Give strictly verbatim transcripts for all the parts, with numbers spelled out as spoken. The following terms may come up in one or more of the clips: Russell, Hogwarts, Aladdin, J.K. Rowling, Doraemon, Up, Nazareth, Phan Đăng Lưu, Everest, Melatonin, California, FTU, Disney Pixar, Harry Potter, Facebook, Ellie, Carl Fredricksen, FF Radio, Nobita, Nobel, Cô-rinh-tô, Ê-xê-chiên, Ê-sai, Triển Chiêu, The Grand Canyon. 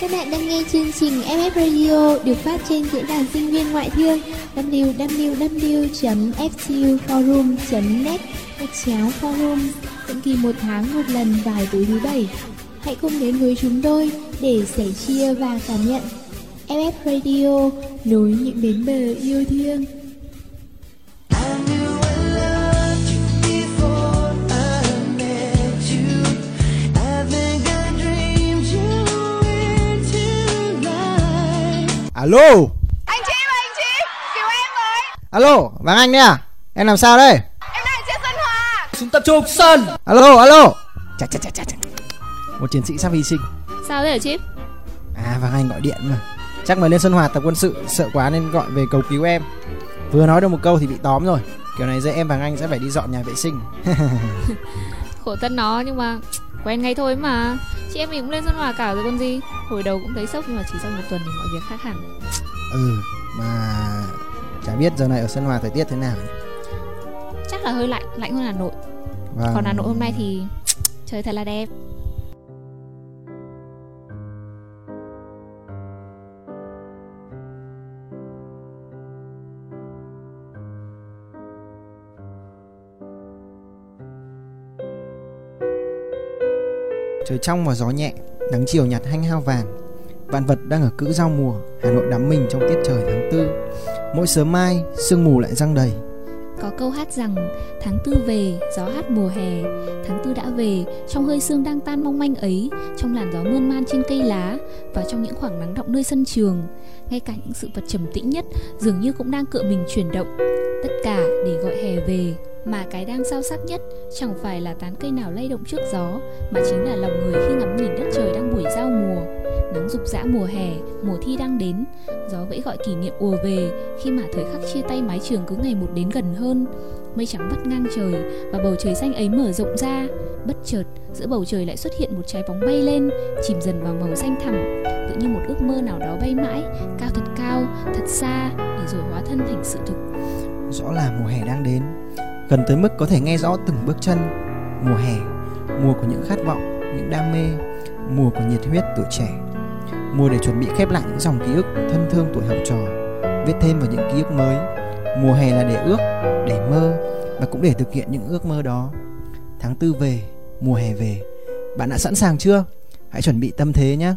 Các bạn đang nghe chương trình ép ép Radio được phát trên diễn đàn sinh viên ngoại thương w w w chấm f c u forum chấm net gạch chéo forum, định kỳ một tháng một lần vào tối thứ Bảy. Hãy cùng đến với chúng tôi để sẻ chia và cảm nhận. ép ép Radio nối những bến bờ yêu thương. Alo. Anh Chim, anh Chim, cứu em với. Alo, vắng anh nè. Em làm sao đây? Em đang trên sân hòa. Chúng tập trung sân. Alo, alo. Chà chà chà chà. Một chiến sĩ sắp hy sinh. Sao thế hả Chim? À, vắng anh gọi điện mà. Chắc mới lên sân hòa tập quân sự, sợ quá nên gọi về cầu cứu em. Vừa nói được một câu thì bị tóm rồi. Kiểu này dễ em vắng anh sẽ phải đi dọn nhà vệ sinh. Khổ thân nó, nhưng mà quen ngay thôi mà. Chị em mình cũng lên sân hòa cả rồi con gì. Hồi đầu cũng thấy sốc nhưng mà chỉ sau một tuần thì mọi việc khác hẳn. Ừ, mà chả biết giờ này ở sân hòa thời tiết thế nào nhỉ? Chắc là hơi lạnh, lạnh hơn Hà Nội. Vâng. Còn Hà Nội hôm nay thì trời thật là đẹp. Trời trong và gió nhẹ, nắng chiều nhạt hanh hao vàng. Vạn vật đang ở cữ giao mùa, Hà Nội đắm mình trong tiết trời tháng tư. Mỗi sớm mai, sương mù lại giăng đầy. Có câu hát rằng, tháng tư về, gió hát mùa hè. Tháng tư đã về, trong hơi sương đang tan mong manh ấy, trong làn gió mơn man trên cây lá và trong những khoảng nắng đọng nơi sân trường, ngay cả những sự vật trầm tĩnh nhất dường như cũng đang cựa mình chuyển động. Tất cả để gọi hè về. Mà cái đang sao sắc nhất chẳng phải là tán cây nào lay động trước gió, mà chính là lòng người khi ngắm nhìn đất trời đang buổi giao mùa. Nắng rục rã mùa hè, mùa thi đang đến. Gió vẫy gọi kỷ niệm ùa về, khi mà thời khắc chia tay mái trường cứ ngày một đến gần hơn. Mây trắng vắt ngang trời và bầu trời xanh ấy mở rộng ra. Bất chợt, giữa bầu trời lại xuất hiện một trái bóng bay lên, chìm dần vào màu xanh thẳm. Tự như một ước mơ nào đó bay mãi, cao thật cao, thật xa, để rồi hóa thân thành sự thực. Rõ là mùa hè đang đến, gần tới mức có thể nghe rõ từng bước chân. Mùa hè, mùa của những khát vọng, những đam mê, mùa của nhiệt huyết tuổi trẻ, mùa để chuẩn bị khép lại những dòng ký ức thân thương tuổi học trò, viết thêm vào những ký ức mới. Mùa hè là để ước, để mơ và cũng để thực hiện những ước mơ đó. Tháng tư về, mùa hè về. Bạn đã sẵn sàng chưa? Hãy chuẩn bị tâm thế nhé.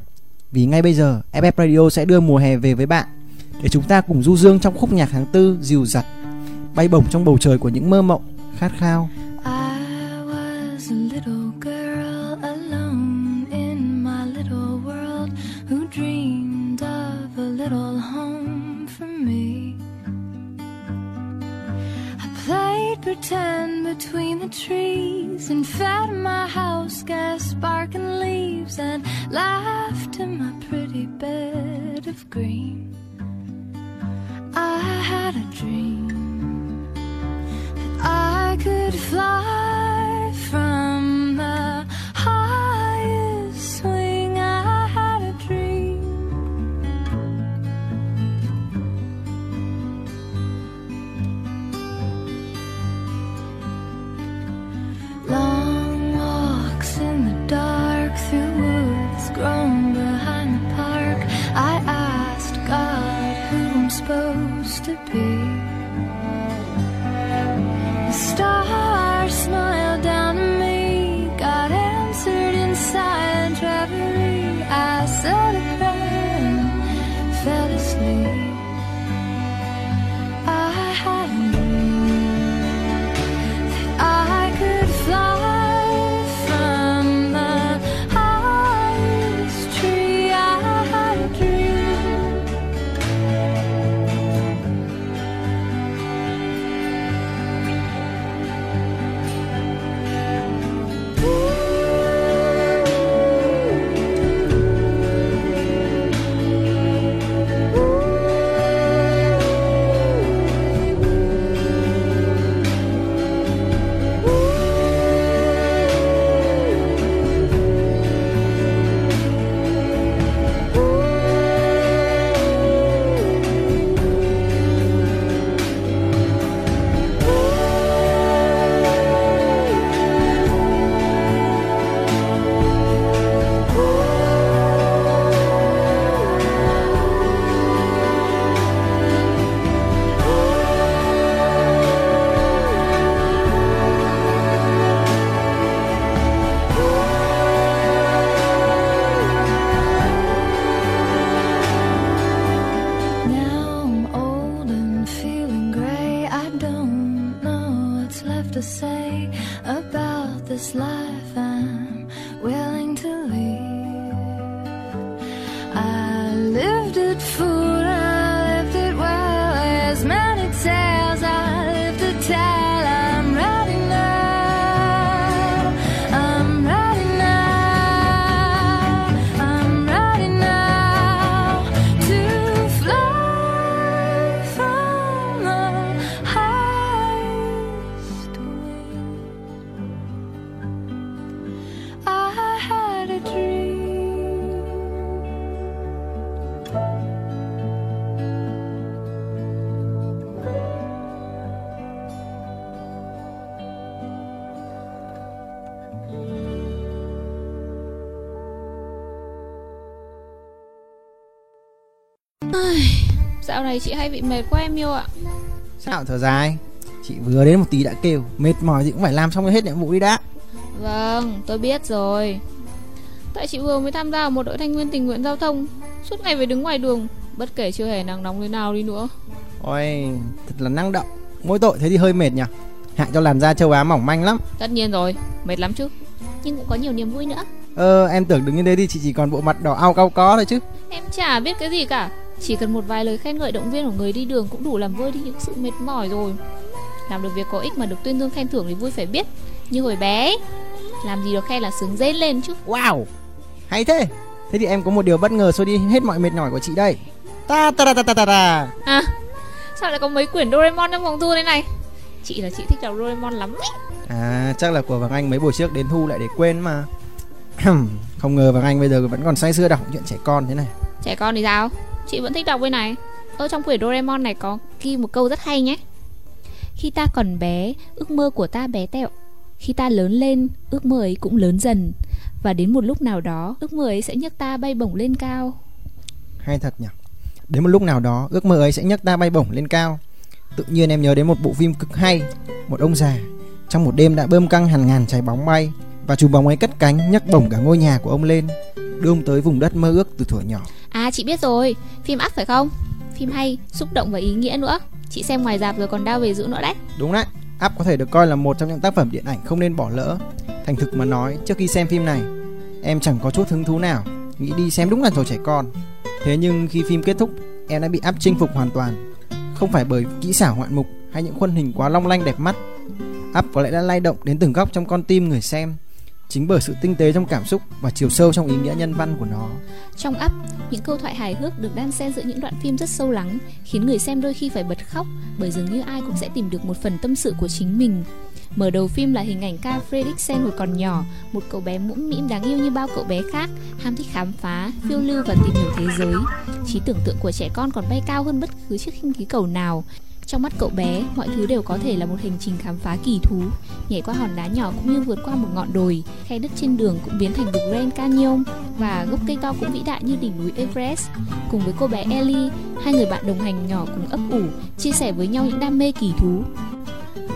Vì ngay bây giờ, ép ép Radio sẽ đưa mùa hè về với bạn, để chúng ta cùng du dương trong khúc nhạc tháng tư dìu dặt, bay bổng trong bầu trời của những mơ mộng, khát khao. I could fly from the highest swing. I had a dream. Long walks in the dark through woods grown behind the park. I asked God who I'm supposed to be. Stars smile. to say about this life I'm willing to leave. I lived it full, I lived it well, as many tales I lived to tell. Dạo này chị hay bị mệt quá em yêu ạ. Sao thở dài? Chị vừa đến một tí đã kêu mệt mỏi, gì cũng phải làm xong hết nhiệm vụ đi đã. Vâng, tôi biết rồi. Tại chị vừa mới tham gia một đội thanh niên tình nguyện giao thông, suốt ngày phải đứng ngoài đường, bất kể chưa hề nắng nóng thế nào đi nữa. Ôi, thật là năng động. Mỗi tội thế thì hơi mệt nhỉ. Hại cho làn da châu Á mỏng manh lắm. Tất nhiên rồi, mệt lắm chứ. Nhưng cũng có nhiều niềm vui nữa. Ờ, em tưởng đứng như thế thì chị chỉ còn bộ mặt đỏ ao cau có thôi chứ. Em chả biết cái gì cả. Chỉ cần một vài lời khen ngợi động viên của người đi đường cũng đủ làm vơi đi những sự mệt mỏi rồi. Làm được việc có ích mà được tuyên dương khen thưởng thì vui phải biết. Như hồi bé ấy, làm gì được khen là sướng rên lên chứ. Wow, hay thế. Thế thì em có một điều bất ngờ xua đi hết mọi mệt mỏi của chị đây. Ta ta ta ta ta ta ta. À, sao lại có mấy quyển Doraemon trong phòng thu đây này? Chị là chị thích đọc Doraemon lắm ý. À, chắc là của Vàng Anh mấy buổi trước đến thu lại để quên mà. Không ngờ Vàng Anh bây giờ vẫn còn say sưa đọc chuyện trẻ con thế này. Trẻ con thì sao? Chị vẫn thích đọc bên này. Ở trong quyển Doraemon này có ghi một câu rất hay nhé. Khi ta còn bé, ước mơ của ta bé tẹo. Khi ta lớn lên, ước mơ ấy cũng lớn dần. Và đến một lúc nào đó, ước mơ ấy sẽ nhấc ta bay bổng lên cao. Hay thật nhỉ. Đến một lúc nào đó, ước mơ ấy sẽ nhấc ta bay bổng lên cao. Tự nhiên em nhớ đến một bộ phim cực hay. Một ông già trong một đêm đã bơm căng hàng ngàn trái bóng bay, và chú bóng ấy cất cánh nhấc bổng cả ngôi nhà của ông lên, đưa ông tới vùng đất mơ ước từ thuở nhỏ. À, chị biết rồi, phim Up phải không? Phim hay, xúc động và ý nghĩa nữa. Chị xem ngoài rạp rồi còn đau về dữ nữa đấy. Đúng đấy, Up có thể được coi là một trong những tác phẩm điện ảnh không nên bỏ lỡ. Thành thực mà nói, trước khi xem phim này, em chẳng có chút hứng thú nào, nghĩ đi xem đúng là trò trẻ con. Thế nhưng khi phim kết thúc, em đã bị Up chinh phục hoàn toàn. Không phải bởi kỹ xảo ngoạn mục hay những khuôn hình quá long lanh đẹp mắt. Up có lẽ đã lay động đến từng góc trong con tim người xem, chính bởi sự tinh tế trong cảm xúc và chiều sâu trong ý nghĩa nhân văn của nó. Trong Up, những câu thoại hài hước được đan xen giữa những đoạn phim rất sâu lắng, khiến người xem đôi khi phải bật khóc, bởi dường như ai cũng sẽ tìm được một phần tâm sự của chính mình. Mở đầu phim là hình ảnh Carl Fredricksen hồi còn nhỏ, một cậu bé mũm mĩm đáng yêu như bao cậu bé khác, ham thích khám phá, phiêu lưu và tìm hiểu thế giới. Trí tưởng tượng của trẻ con còn bay cao hơn bất cứ chiếc khinh khí cầu nào. Trong mắt cậu bé, mọi thứ đều có thể là một hành trình khám phá kỳ thú. Nhảy qua hòn đá nhỏ cũng như vượt qua một ngọn đồi, khe đất trên đường cũng biến thành The Grand Canyon, và gốc cây to cũng vĩ đại như đỉnh núi Everest. Cùng với cô bé Ellie, hai người bạn đồng hành nhỏ cùng ấp ủ, chia sẻ với nhau những đam mê kỳ thú.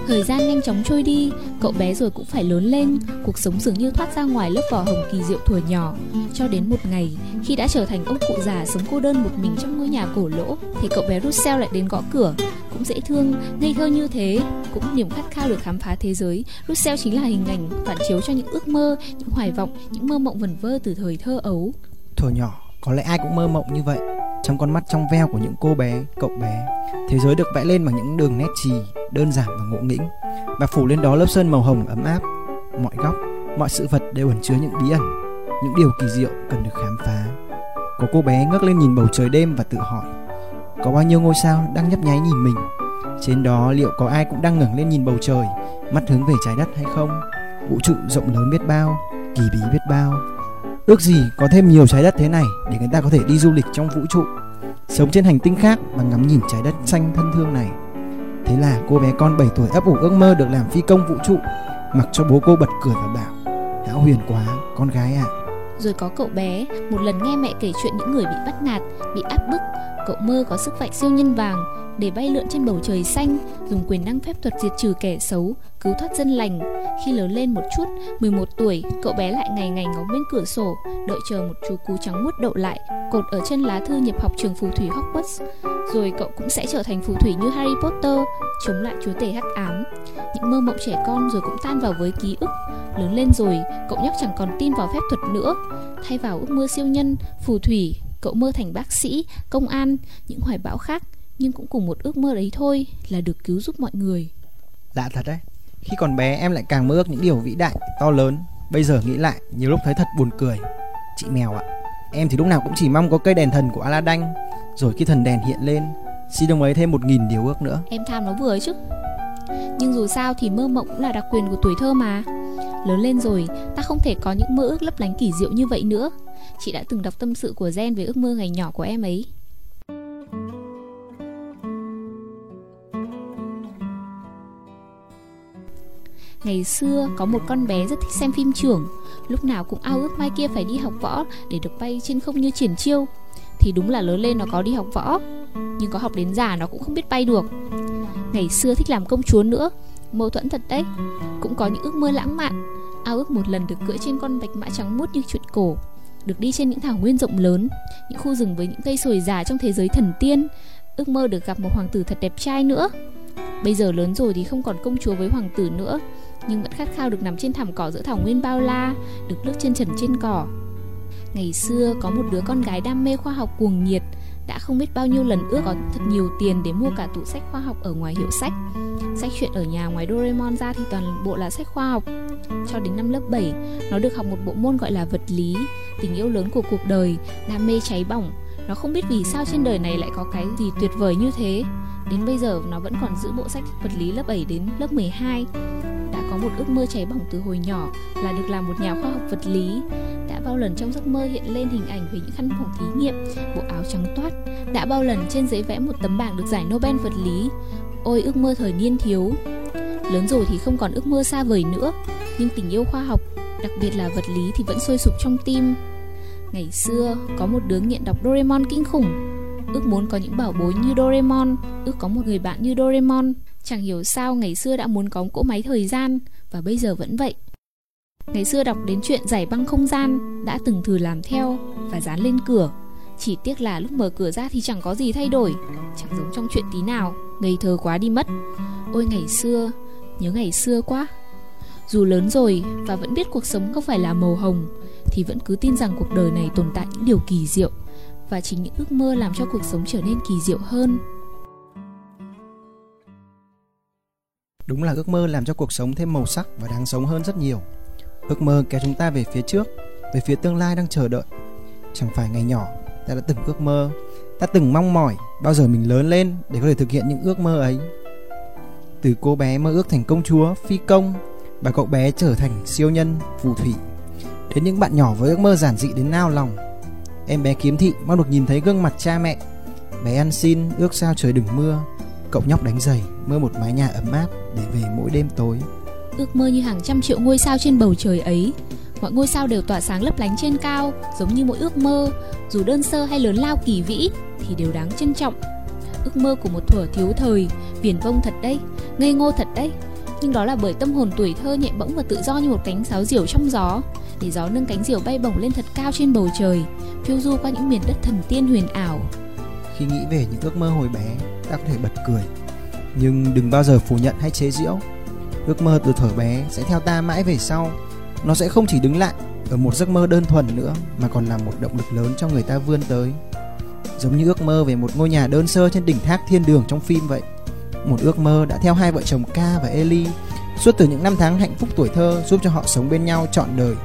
Thời gian nhanh chóng trôi đi, cậu bé rồi cũng phải lớn lên, cuộc sống dường như thoát ra ngoài lớp vỏ hồng kỳ diệu thuở nhỏ. Cho đến một ngày, khi đã trở thành ông cụ già sống cô đơn một mình trong ngôi nhà cổ lỗ, thì cậu bé Russell lại đến gõ cửa. Cũng dễ thương, ngây thơ như thế, cũng niềm khát khao được khám phá thế giới, Russell chính là hình ảnh phản chiếu cho những ước mơ, những hoài vọng, những mơ mộng vẩn vơ từ thời thơ ấu. Thuở nhỏ, có lẽ ai cũng mơ mộng như vậy. Trong con mắt trong veo của những cô bé, cậu bé, thế giới được vẽ lên bằng những đường nét chì, đơn giản và ngộ nghĩnh, và phủ lên đó lớp sơn màu hồng ấm áp. Mọi góc, mọi sự vật đều ẩn chứa những bí ẩn, những điều kỳ diệu cần được khám phá. Có cô bé ngước lên nhìn bầu trời đêm và tự hỏi, có bao nhiêu ngôi sao đang nhấp nháy nhìn mình? Trên đó liệu có ai cũng đang ngẩng lên nhìn bầu trời, mắt hướng về trái đất hay không? Vũ trụ rộng lớn biết bao, kỳ bí biết bao. Ước gì có thêm nhiều trái đất thế này để người ta có thể đi du lịch trong vũ trụ, sống trên hành tinh khác và ngắm nhìn trái đất xanh thân thương này. Thế là cô bé con bảy tuổi ấp ủ ước mơ được làm phi công vũ trụ, mặc cho bố cô bật cười và bảo, hão huyền quá, con gái ạ. À. Rồi có cậu bé, một lần nghe mẹ kể chuyện những người bị bắt nạt, bị áp bức, cậu mơ có sức mạnh siêu nhân vàng để bay lượn trên bầu trời xanh, dùng quyền năng phép thuật diệt trừ kẻ xấu, cứu thoát dân lành. Khi lớn lên một chút, mười một tuổi, cậu bé lại ngày ngày ngóng bên cửa sổ, đợi chờ một chú cú trắng muốt đậu lại, cột ở chân lá thư nhập học trường phù thủy Hogwarts. Rồi cậu cũng sẽ trở thành phù thủy như Harry Potter, chống lại chúa tể hắc ám. Những mơ mộng trẻ con rồi cũng tan vào với ký ức. Lớn lên rồi, cậu nhóc chẳng còn tin vào phép thuật nữa. Thay vào ước mơ siêu nhân, phù thủy, cậu mơ thành bác sĩ, công an, những hoài bão khác, nhưng cũng cùng một ước mơ đấy thôi, là được cứu giúp mọi người. Lạ thật đấy. Khi còn bé em lại càng mơ ước những điều vĩ đại, to lớn. Bây giờ nghĩ lại, nhiều lúc thấy thật buồn cười. Chị Mèo ạ, em thì lúc nào cũng chỉ mong có cây đèn thần của Aladdin, rồi khi thần đèn hiện lên, xin đồng ấy thêm một nghìn điều ước nữa. Em tham nó vừa ấy chứ. Nhưng dù sao thì mơ mộng cũng là đặc quyền của tuổi thơ mà. Lớn lên rồi, ta không thể có những mơ ước lấp lánh kỳ diệu như vậy nữa. Chị đã từng đọc tâm sự của Gen về ước mơ ngày nhỏ của em ấy. Ngày xưa có một con bé rất thích xem phim chưởng, lúc nào cũng ao ước mai kia phải đi học võ để được bay trên không như Triển Chiêu. Thì đúng là lớn lên nó có đi học võ, nhưng có học đến già nó cũng không biết bay được. Ngày xưa thích làm công chúa nữa, mâu thuẫn thật đấy. Cũng có những ước mơ lãng mạn, ao ước một lần được cưỡi trên con bạch mã trắng muốt như truyện cổ, được đi trên những thảo nguyên rộng lớn, những khu rừng với những cây sồi già trong thế giới thần tiên, ước mơ được gặp một hoàng tử thật đẹp trai nữa. Bây giờ lớn rồi thì không còn công chúa với hoàng tử nữa, nhưng vẫn khát khao được nằm trên thảm cỏ giữa thảo nguyên bao la, được lướt chân trần trên cỏ. Ngày xưa có một đứa con gái đam mê khoa học cuồng nhiệt, đã không biết bao nhiêu lần ước có thật nhiều tiền để mua cả tủ sách khoa học ở ngoài hiệu sách. Sách truyện ở nhà ngoài Doraemon ra thì toàn bộ là sách khoa học. Cho đến năm lớp bảy, nó được học một bộ môn gọi là vật lý. Tình yêu lớn của cuộc đời, đam mê cháy bỏng. Nó không biết vì sao trên đời này lại có cái gì tuyệt vời như thế. Đến bây giờ nó vẫn còn giữ bộ sách vật lý lớp bảy đến lớp mười hai. Đã có một ước mơ cháy bỏng từ hồi nhỏ là được làm một nhà khoa học vật lý. Đã bao lần trong giấc mơ hiện lên hình ảnh về những khăn phòng thí nghiệm, bộ áo trắng toát. Đã bao lần trên giấy vẽ một tấm bảng được giải Nobel vật lý. Ôi ước mơ thời niên thiếu. Lớn rồi thì không còn ước mơ xa vời nữa, nhưng tình yêu khoa học, đặc biệt là vật lý thì vẫn sôi sục trong tim. Ngày xưa có một đứa nghiện đọc Doraemon kinh khủng, ước muốn có những bảo bối như Doraemon, ước có một người bạn như Doraemon. Chẳng hiểu sao ngày xưa đã muốn có cỗ máy thời gian, và bây giờ vẫn vậy. Ngày xưa đọc đến chuyện giải băng không gian, đã từng thử làm theo và dán lên cửa. Chỉ tiếc là lúc mở cửa ra thì chẳng có gì thay đổi, chẳng giống trong chuyện tí nào, ngây thơ quá đi mất. Ôi ngày xưa, nhớ ngày xưa quá. Dù lớn rồi và vẫn biết cuộc sống không phải là màu hồng, thì vẫn cứ tin rằng cuộc đời này tồn tại những điều kỳ diệu, và chính những ước mơ làm cho cuộc sống trở nên kỳ diệu hơn. Đúng là ước mơ làm cho cuộc sống thêm màu sắc và đáng sống hơn rất nhiều. Ước mơ kéo chúng ta về phía trước, về phía tương lai đang chờ đợi. Chẳng phải ngày nhỏ ta đã từng ước mơ, ta từng mong mỏi bao giờ mình lớn lên để có thể thực hiện những ước mơ ấy. Từ cô bé mơ ước thành công chúa, phi công, và cậu bé trở thành siêu nhân, phù thủy, đến những bạn nhỏ với ước mơ giản dị đến nao lòng. Em bé Kiếm Thị mong được nhìn thấy gương mặt cha mẹ. Bé Ăn Xin ước sao trời đừng mưa. Cậu nhóc Đánh Giày mơ một mái nhà ấm áp để về mỗi đêm tối. Ước mơ như hàng trăm triệu ngôi sao trên bầu trời ấy. Mọi ngôi sao đều tỏa sáng lấp lánh trên cao, giống như mỗi ước mơ, dù đơn sơ hay lớn lao kỳ vĩ, thì đều đáng trân trọng. Ước mơ của một thuở thiếu thời, viển vông thật đấy, ngây ngô thật đấy. Nhưng đó là bởi tâm hồn tuổi thơ nhẹ bẫng và tự do như một cánh sáo diều trong gió, để gió nâng cánh diều bay bổng lên thật cao trên bầu trời, phiêu du qua những miền đất thần tiên huyền ảo. Khi nghĩ về những ước mơ hồi bé, ta có thể bật cười, nhưng đừng bao giờ phủ nhận hay chế giễu. Ước mơ từ thuở bé sẽ theo ta mãi về sau. Nó sẽ không chỉ đứng lại ở một giấc mơ đơn thuần nữa, mà còn là một động lực lớn cho người ta vươn tới. Giống như ước mơ về một ngôi nhà đơn sơ trên đỉnh thác thiên đường trong phim vậy. Một ước mơ đã theo hai vợ chồng Ca và Ellie suốt từ những năm tháng hạnh phúc tuổi thơ, giúp cho họ sống bên nhau trọn đời,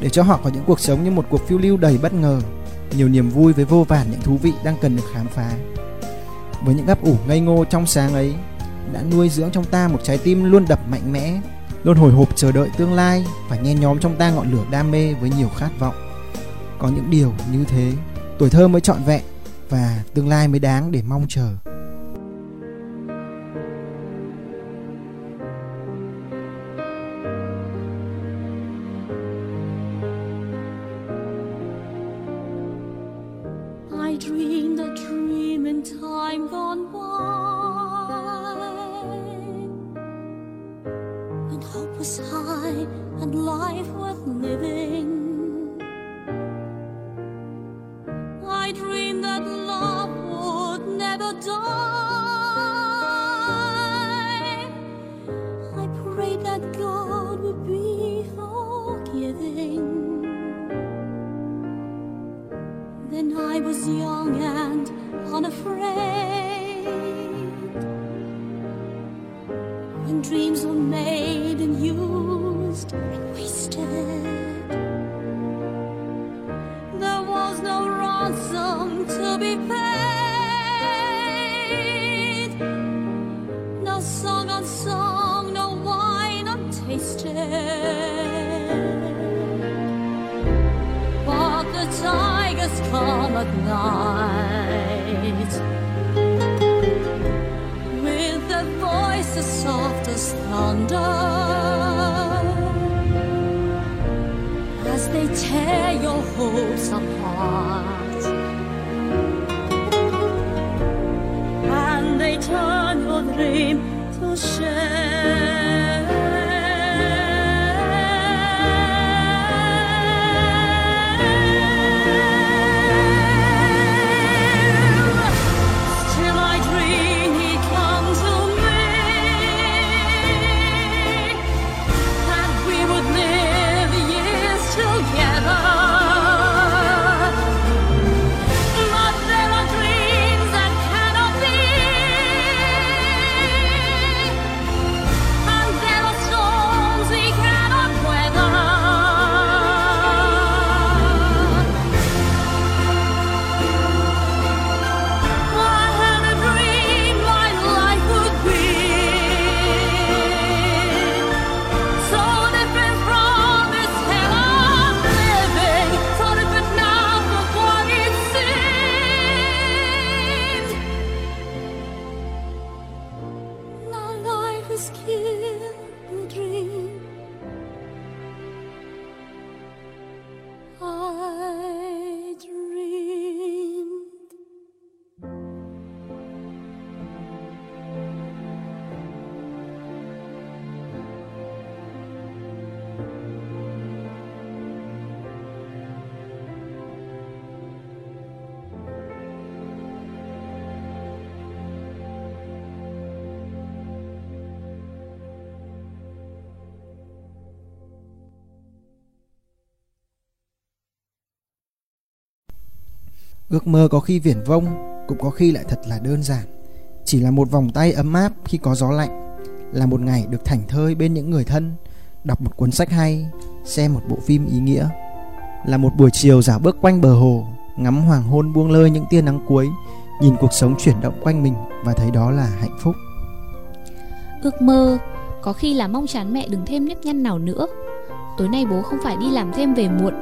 để cho họ có những cuộc sống như một cuộc phiêu lưu đầy bất ngờ, nhiều niềm vui với vô vàn những thú vị đang cần được khám phá. Với những ấp ủ ngây ngô trong sáng ấy, đã nuôi dưỡng trong ta một trái tim luôn đập mạnh mẽ, luôn hồi hộp chờ đợi tương lai, và nhen nhóm trong ta ngọn lửa đam mê với nhiều khát vọng. Có những điều như thế, tuổi thơ mới trọn vẹn, và tương lai mới đáng để mong chờ. I dreamed a dream and hope was high and life worth living. I dreamed that love would never die. I prayed that God would be forgiving. Then I was young and unafraid. And dreams were made and used and wasted. There was no ransom to be paid. No song unsung, no wine untasted. But the tigers come at night. Voice as soft as thunder, as they tear your hopes apart, and they turn your dream to shame. Still I dream he comes to Ước mơ có khi viển vông, cũng có khi lại thật là đơn giản. Chỉ là một vòng tay ấm áp khi có gió lạnh, là một ngày được thảnh thơi bên những người thân, đọc một cuốn sách hay, xem một bộ phim ý nghĩa, là một buổi chiều dạo bước quanh bờ hồ, ngắm hoàng hôn buông lơi những tia nắng cuối, nhìn cuộc sống chuyển động quanh mình và thấy đó là hạnh phúc. Ước mơ có khi là mong chán mẹ đừng thêm nếp nhăn nào nữa. Tối nay bố không phải đi làm thêm về muộn,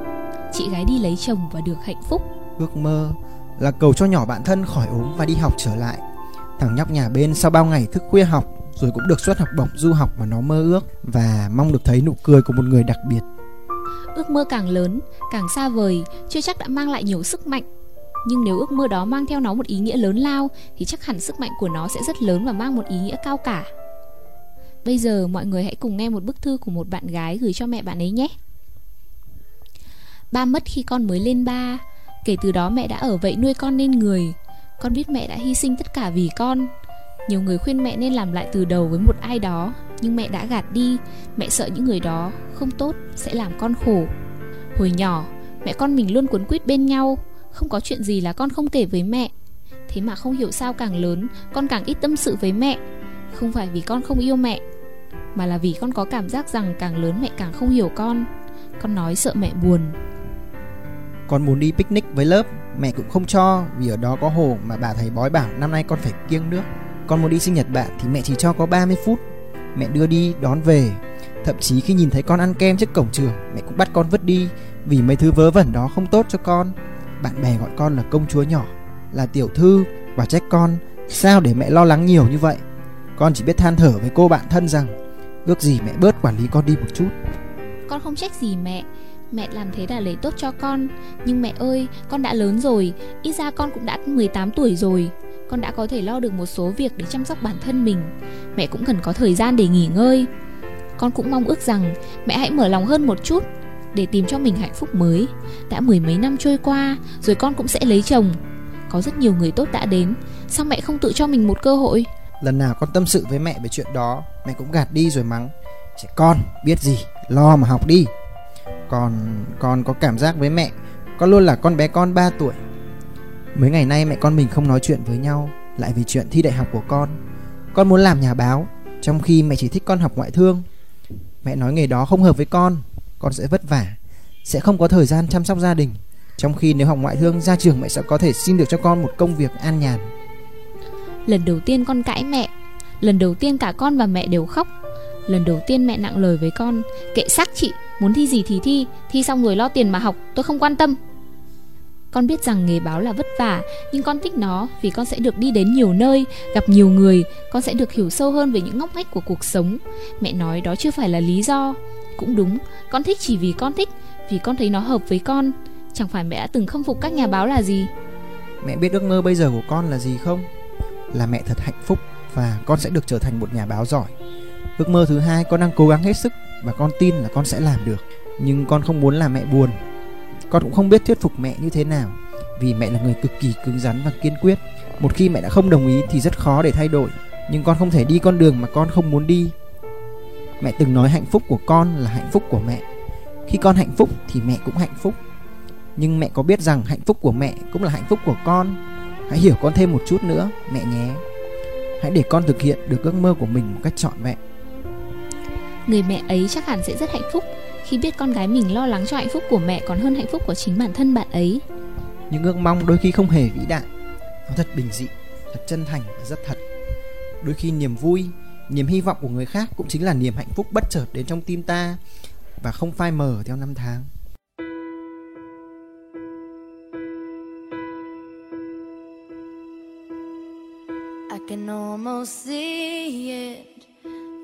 chị gái đi lấy chồng và được hạnh phúc. Ước mơ là cầu cho nhỏ bạn thân khỏi ốm và đi học trở lại. Thằng nhóc nhà bên sau bao ngày thức khuya học rồi cũng được suất học bổng du học mà nó mơ ước, và mong được thấy nụ cười của một người đặc biệt. Ước mơ càng lớn, càng xa vời, chưa chắc đã mang lại nhiều sức mạnh. Nhưng nếu ước mơ đó mang theo nó một ý nghĩa lớn lao thì chắc hẳn sức mạnh của nó sẽ rất lớn và mang một ý nghĩa cao cả. Bây giờ mọi người hãy cùng nghe một bức thư của một bạn gái gửi cho mẹ bạn ấy nhé. Ba mất khi con mới lên ba. Kể từ đó mẹ đã ở vậy nuôi con nên người. Con biết mẹ đã hy sinh tất cả vì con. Nhiều người khuyên mẹ nên làm lại từ đầu với một ai đó, nhưng mẹ đã gạt đi. Mẹ sợ những người đó không tốt sẽ làm con khổ. Hồi nhỏ, mẹ con mình luôn quấn quýt bên nhau, không có chuyện gì là con không kể với mẹ. Thế mà không hiểu sao càng lớn, con càng ít tâm sự với mẹ. Không phải vì con không yêu mẹ, mà là vì con có cảm giác rằng càng lớn mẹ càng không hiểu con. Con nói sợ mẹ buồn. Con muốn đi picnic với lớp, mẹ cũng không cho vì ở đó có hồ mà bà thầy bói bảo năm nay con phải kiêng nước. Con muốn đi sinh nhật bạn thì mẹ chỉ cho có ba mươi phút. Mẹ đưa đi đón về. Thậm chí khi nhìn thấy con ăn kem trước cổng trường, mẹ cũng bắt con vứt đi vì mấy thứ vớ vẩn đó không tốt cho con. Bạn bè gọi con là công chúa nhỏ, là tiểu thư và trách con sao để mẹ lo lắng nhiều như vậy. Con chỉ biết than thở với cô bạn thân rằng ước gì mẹ bớt quản lý con đi một chút. Con không trách gì mẹ. Mẹ làm thế là lấy tốt cho con. Nhưng mẹ ơi, con đã lớn rồi. Ít ra con cũng đã mười tám tuổi rồi. Con đã có thể lo được một số việc để chăm sóc bản thân mình. Mẹ cũng cần có thời gian để nghỉ ngơi. Con cũng mong ước rằng mẹ hãy mở lòng hơn một chút để tìm cho mình hạnh phúc mới. Đã mười mấy năm trôi qua rồi con cũng sẽ lấy chồng. Có rất nhiều người tốt đã đến, sao mẹ không tự cho mình một cơ hội? Lần nào con tâm sự với mẹ về chuyện đó, mẹ cũng gạt đi rồi mắng: trẻ con biết gì, lo mà học đi. Còn con có cảm giác với mẹ, con luôn là con bé con ba tuổi. Mấy ngày nay mẹ con mình không nói chuyện với nhau, lại vì chuyện thi đại học của con. Con muốn làm nhà báo, trong khi mẹ chỉ thích con học ngoại thương. Mẹ nói nghề đó không hợp với con, con sẽ vất vả, sẽ không có thời gian chăm sóc gia đình. Trong khi nếu học ngoại thương, ra trường mẹ sẽ có thể xin được cho con một công việc an nhàn. Lần đầu tiên con cãi mẹ, lần đầu tiên cả con và mẹ đều khóc. Lần đầu tiên mẹ nặng lời với con: kệ xác chị, muốn thi gì thì thi, thi xong rồi lo tiền mà học, tôi không quan tâm. Con biết rằng nghề báo là vất vả, nhưng con thích nó vì con sẽ được đi đến nhiều nơi, gặp nhiều người, con sẽ được hiểu sâu hơn về những ngóc ngách của cuộc sống. Mẹ nói đó chưa phải là lý do. Cũng đúng, con thích chỉ vì con thích, vì con thấy nó hợp với con. Chẳng phải mẹ đã từng khâm phục các nhà báo là gì? Mẹ biết ước mơ bây giờ của con là gì không? Là mẹ thật hạnh phúc và con sẽ được trở thành một nhà báo giỏi. Ước mơ thứ hai con đang cố gắng hết sức và con tin là con sẽ làm được. Nhưng con không muốn làm mẹ buồn. Con cũng không biết thuyết phục mẹ như thế nào, vì mẹ là người cực kỳ cứng rắn và kiên quyết. Một khi mẹ đã không đồng ý thì rất khó để thay đổi. Nhưng con không thể đi con đường mà con không muốn đi. Mẹ từng nói hạnh phúc của con là hạnh phúc của mẹ. Khi con hạnh phúc thì mẹ cũng hạnh phúc. Nhưng mẹ có biết rằng hạnh phúc của mẹ cũng là hạnh phúc của con? Hãy hiểu con thêm một chút nữa, mẹ nhé. Hãy để con thực hiện được ước mơ của mình một cách trọn vẹn. Người mẹ ấy chắc hẳn sẽ rất hạnh phúc khi biết con gái mình lo lắng cho hạnh phúc của mẹ còn hơn hạnh phúc của chính bản thân bạn ấy. Những ước mong đôi khi không hề vĩ đại. Nó thật bình dị, thật chân thành và rất thật. Đôi khi niềm vui, niềm hy vọng của người khác cũng chính là niềm hạnh phúc bất chợt đến trong tim ta và không phai mờ theo năm tháng. I can almost see it,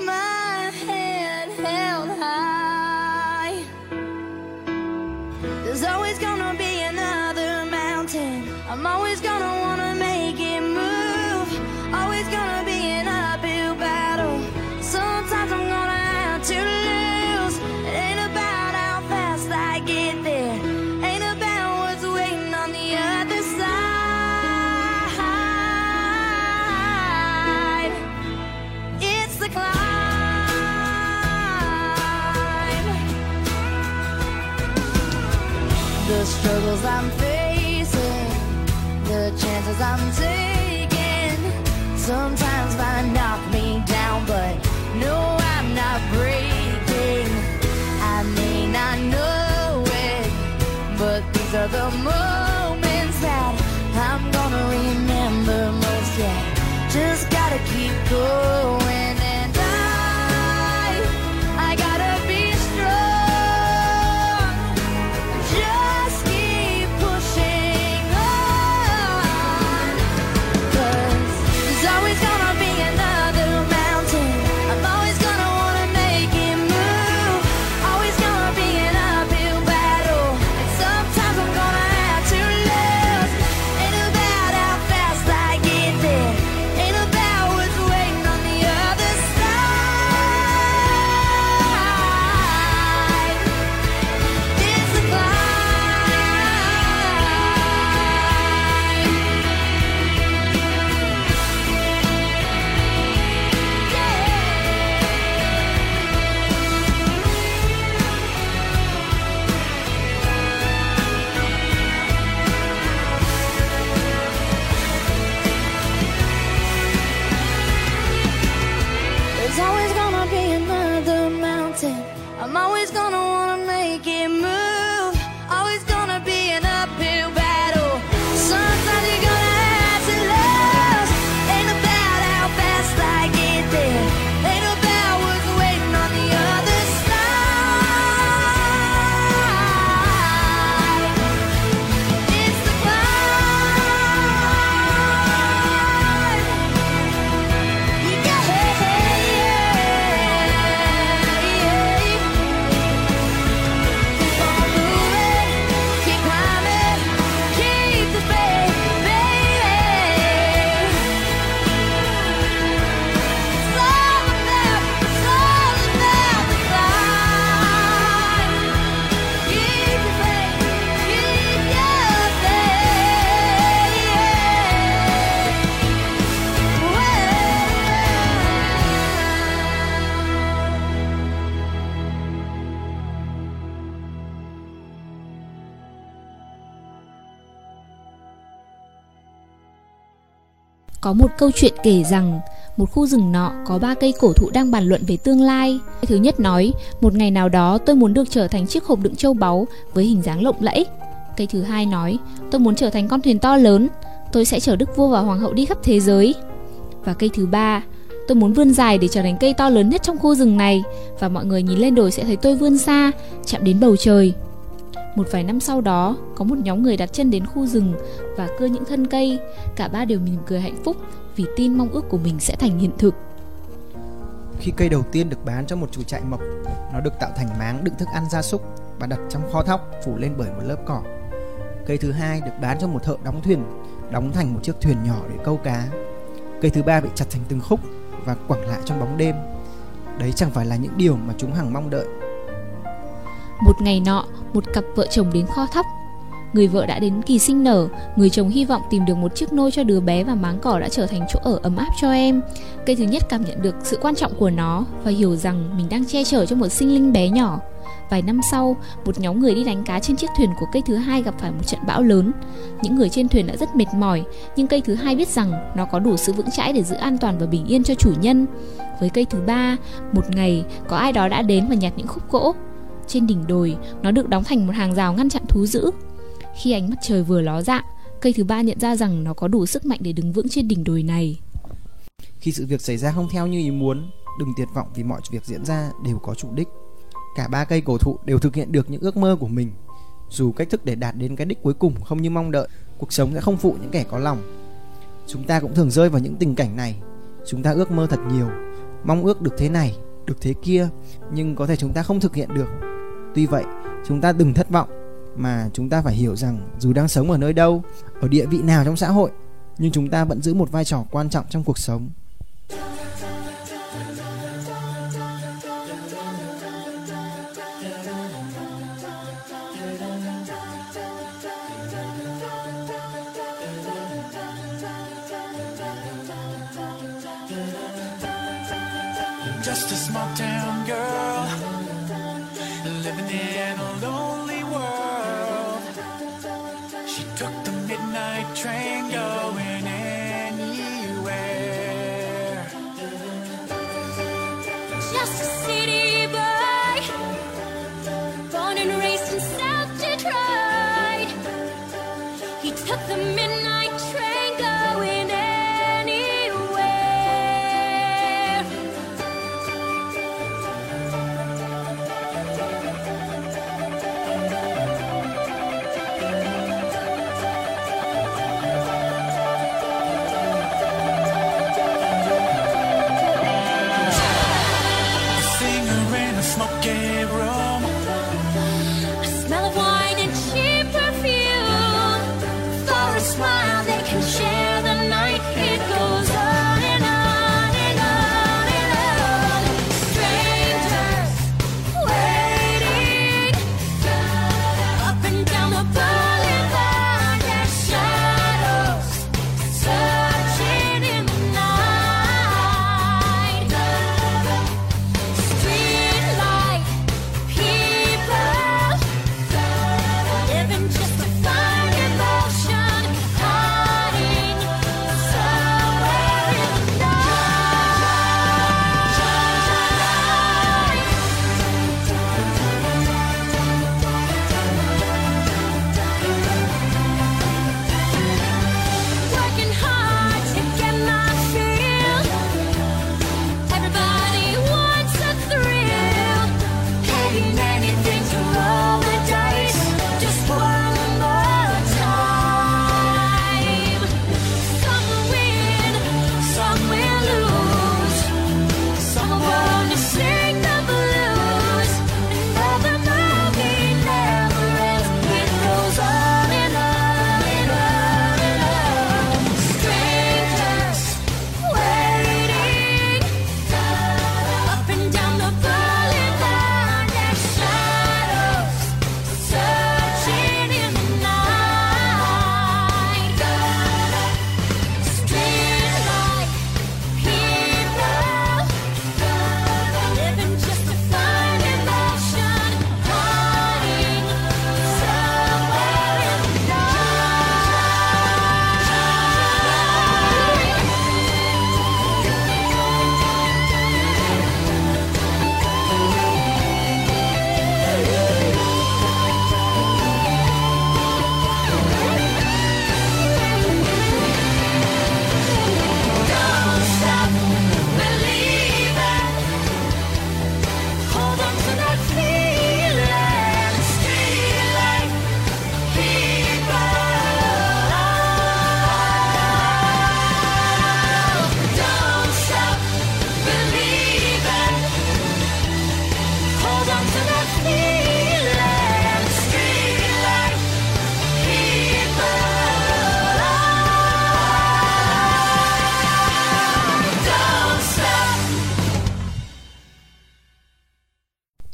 my head held high. There's always gonna be another mountain. I'm always gonna wanna make it move. Always gonna be an uphill battle. Sometimes I'm gonna have to lose. It ain't about how fast I get there. Ain't about what's waiting on the other side. The struggles I'm facing, the chances I'm taking, sometimes might knock me down, but no, I'm not breaking. I may not know it, but these are the moments that I'm gonna remember most, yeah. Just gotta keep going. Có một câu chuyện kể rằng một khu rừng nọ có ba cây cổ thụ đang bàn luận về tương lai. Thứ nhất nói, một ngày nào đó tôi muốn được trở thành chiếc hộp đựng châu báu với hình dáng lộng lẫy. Cây thứ hai nói, tôi muốn trở thành con thuyền to lớn, tôi sẽ chở đức vua và hoàng hậu đi khắp thế giới. Và cây thứ ba, tôi muốn vươn dài để trở thành cây to lớn nhất trong khu rừng này, và mọi người nhìn lên đồi sẽ thấy tôi vươn xa, chạm đến bầu trời. Một vài năm sau đó, có một nhóm người đặt chân đến khu rừng và cưa những thân cây. Cả ba đều mỉm cười hạnh phúc vì tin mong ước của mình sẽ thành hiện thực. Khi cây đầu tiên được bán cho một chủ trại mộc, nó được tạo thành máng đựng thức ăn gia súc và đặt trong kho thóc phủ lên bởi một lớp cỏ. Cây thứ hai được bán cho một thợ đóng thuyền, đóng thành một chiếc thuyền nhỏ để câu cá. Cây thứ ba bị chặt thành từng khúc và quẳng lại trong bóng đêm. Đấy chẳng phải là những điều mà chúng hằng mong đợi. Một ngày nọ, một cặp vợ chồng đến kho thóc. Người vợ đã đến kỳ sinh nở, người chồng hy vọng tìm được một chiếc nôi cho đứa bé và máng cỏ đã trở thành chỗ ở ấm áp cho em. Cây thứ nhất cảm nhận được sự quan trọng của nó và hiểu rằng mình đang che chở cho một sinh linh bé nhỏ. Vài năm sau, một nhóm người đi đánh cá trên chiếc thuyền của cây thứ hai gặp phải một trận bão lớn. Những người trên thuyền đã rất mệt mỏi, nhưng cây thứ hai biết rằng nó có đủ sự vững chãi để giữ an toàn và bình yên cho chủ nhân. Với cây thứ ba, một ngày có ai đó đã đến và nhặt những khúc gỗ. Trên đỉnh đồi, nó được đóng thành một hàng rào ngăn chặn thú dữ. Khi ánh mặt trời vừa ló dạng, cây thứ ba nhận ra rằng nó có đủ sức mạnh để đứng vững trên đỉnh đồi này. Khi sự việc xảy ra không theo như ý muốn, đừng tuyệt vọng vì mọi việc diễn ra đều có chủ đích. Cả ba cây cổ thụ đều thực hiện được những ước mơ của mình. Dù cách thức để đạt đến cái đích cuối cùng không như mong đợi, cuộc sống sẽ không phụ những kẻ có lòng. Chúng ta cũng thường rơi vào những tình cảnh này. Chúng ta ước mơ thật nhiều, mong ước được thế này, được thế kia, nhưng có thể chúng ta không thực hiện được. Tuy vậy, chúng ta đừng thất vọng, mà chúng ta phải hiểu rằng dù đang sống ở nơi đâu, ở địa vị nào trong xã hội, nhưng chúng ta vẫn giữ một vai trò quan trọng trong cuộc sống. Just a small town girl, living in a lonely world. She took the midnight train going anywhere. Just a city boy, born and raised in South Detroit. He took the midnight train.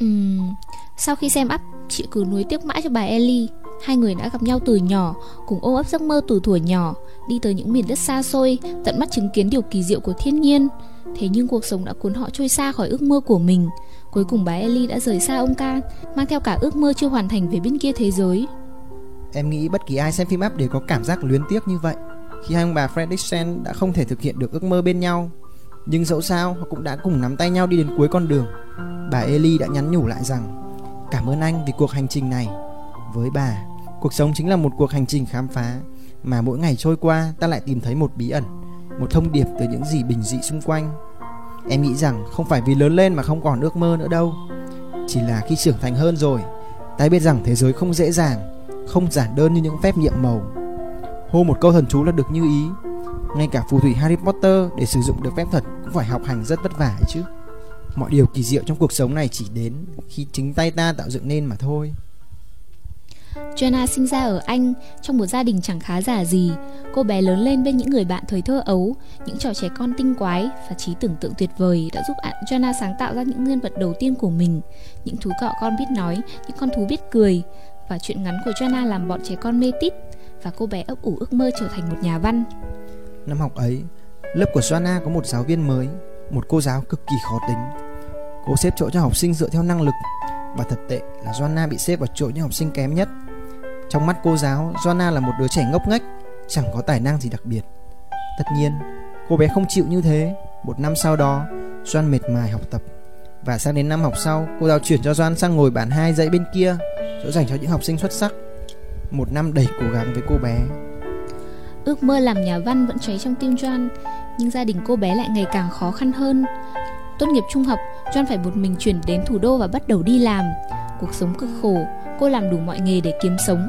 Uhm, sau khi xem Up, chị cứ nuối tiếc mãi cho bà Ellie. Hai người đã gặp nhau từ nhỏ, cùng ôm ấp giấc mơ từ thuở nhỏ, đi tới những miền đất xa xôi, tận mắt chứng kiến điều kỳ diệu của thiên nhiên. Thế nhưng cuộc sống đã cuốn họ trôi xa khỏi ước mơ của mình. Cuối cùng bà Ellie đã rời xa ông ca, mang theo cả ước mơ chưa hoàn thành về bên kia thế giới. Em nghĩ bất kỳ ai xem phim Up đều có cảm giác luyến tiếc như vậy, khi hai ông bà Fredricksen đã không thể thực hiện được ước mơ bên nhau. Nhưng dẫu sao họ cũng đã cùng nắm tay nhau đi đến cuối con đường. Bà Ellie đã nhắn nhủ lại rằng cảm ơn anh vì cuộc hành trình này. Với bà, cuộc sống chính là một cuộc hành trình khám phá, mà mỗi ngày trôi qua ta lại tìm thấy một bí ẩn, một thông điệp từ những gì bình dị xung quanh. Em nghĩ rằng không phải vì lớn lên mà không còn ước mơ nữa đâu, chỉ là khi trưởng thành hơn rồi, ta biết rằng thế giới không dễ dàng, không giản đơn như những phép nhiệm màu. Hô một câu thần chú là được như ý. Ngay cả phù thủy Harry Potter để sử dụng được phép thuật cũng phải học hành rất vất vả ấy chứ. Mọi điều kỳ diệu trong cuộc sống này chỉ đến khi chính tay ta tạo dựng nên mà thôi. Joanna sinh ra ở Anh trong một gia đình chẳng khá giả gì. Cô bé lớn lên bên những người bạn thời thơ ấu, những trò trẻ con tinh quái và trí tưởng tượng tuyệt vời đã giúp Joanna sáng tạo ra những nhân vật đầu tiên của mình. Những thú cọ con biết nói, những con thú biết cười. Và chuyện ngắn của Joanna làm bọn trẻ con mê tít, và cô bé ấp ủ ước mơ trở thành một nhà văn. Năm học ấy, lớp của Joanna có một giáo viên mới, một cô giáo cực kỳ khó tính. Cô xếp chỗ cho học sinh dựa theo năng lực, và thật tệ là Joanna bị xếp vào chỗ những học sinh kém nhất. Trong mắt cô giáo, Joanna là một đứa trẻ ngốc nghếch, chẳng có tài năng gì đặc biệt. Tất nhiên, cô bé không chịu như thế. Một năm sau đó, Joan mệt mài học tập, và sang đến năm học sau, cô giáo chuyển cho Joan sang ngồi bàn hai dãy bên kia, chỗ dành cho những học sinh xuất sắc. Một năm đầy cố gắng với cô bé. Ước mơ làm nhà văn vẫn cháy trong tim Joan, nhưng gia đình cô bé lại ngày càng khó khăn hơn. Tốt nghiệp trung học, Joan phải một mình chuyển đến thủ đô và bắt đầu đi làm. Cuộc sống cực khổ, cô làm đủ mọi nghề để kiếm sống.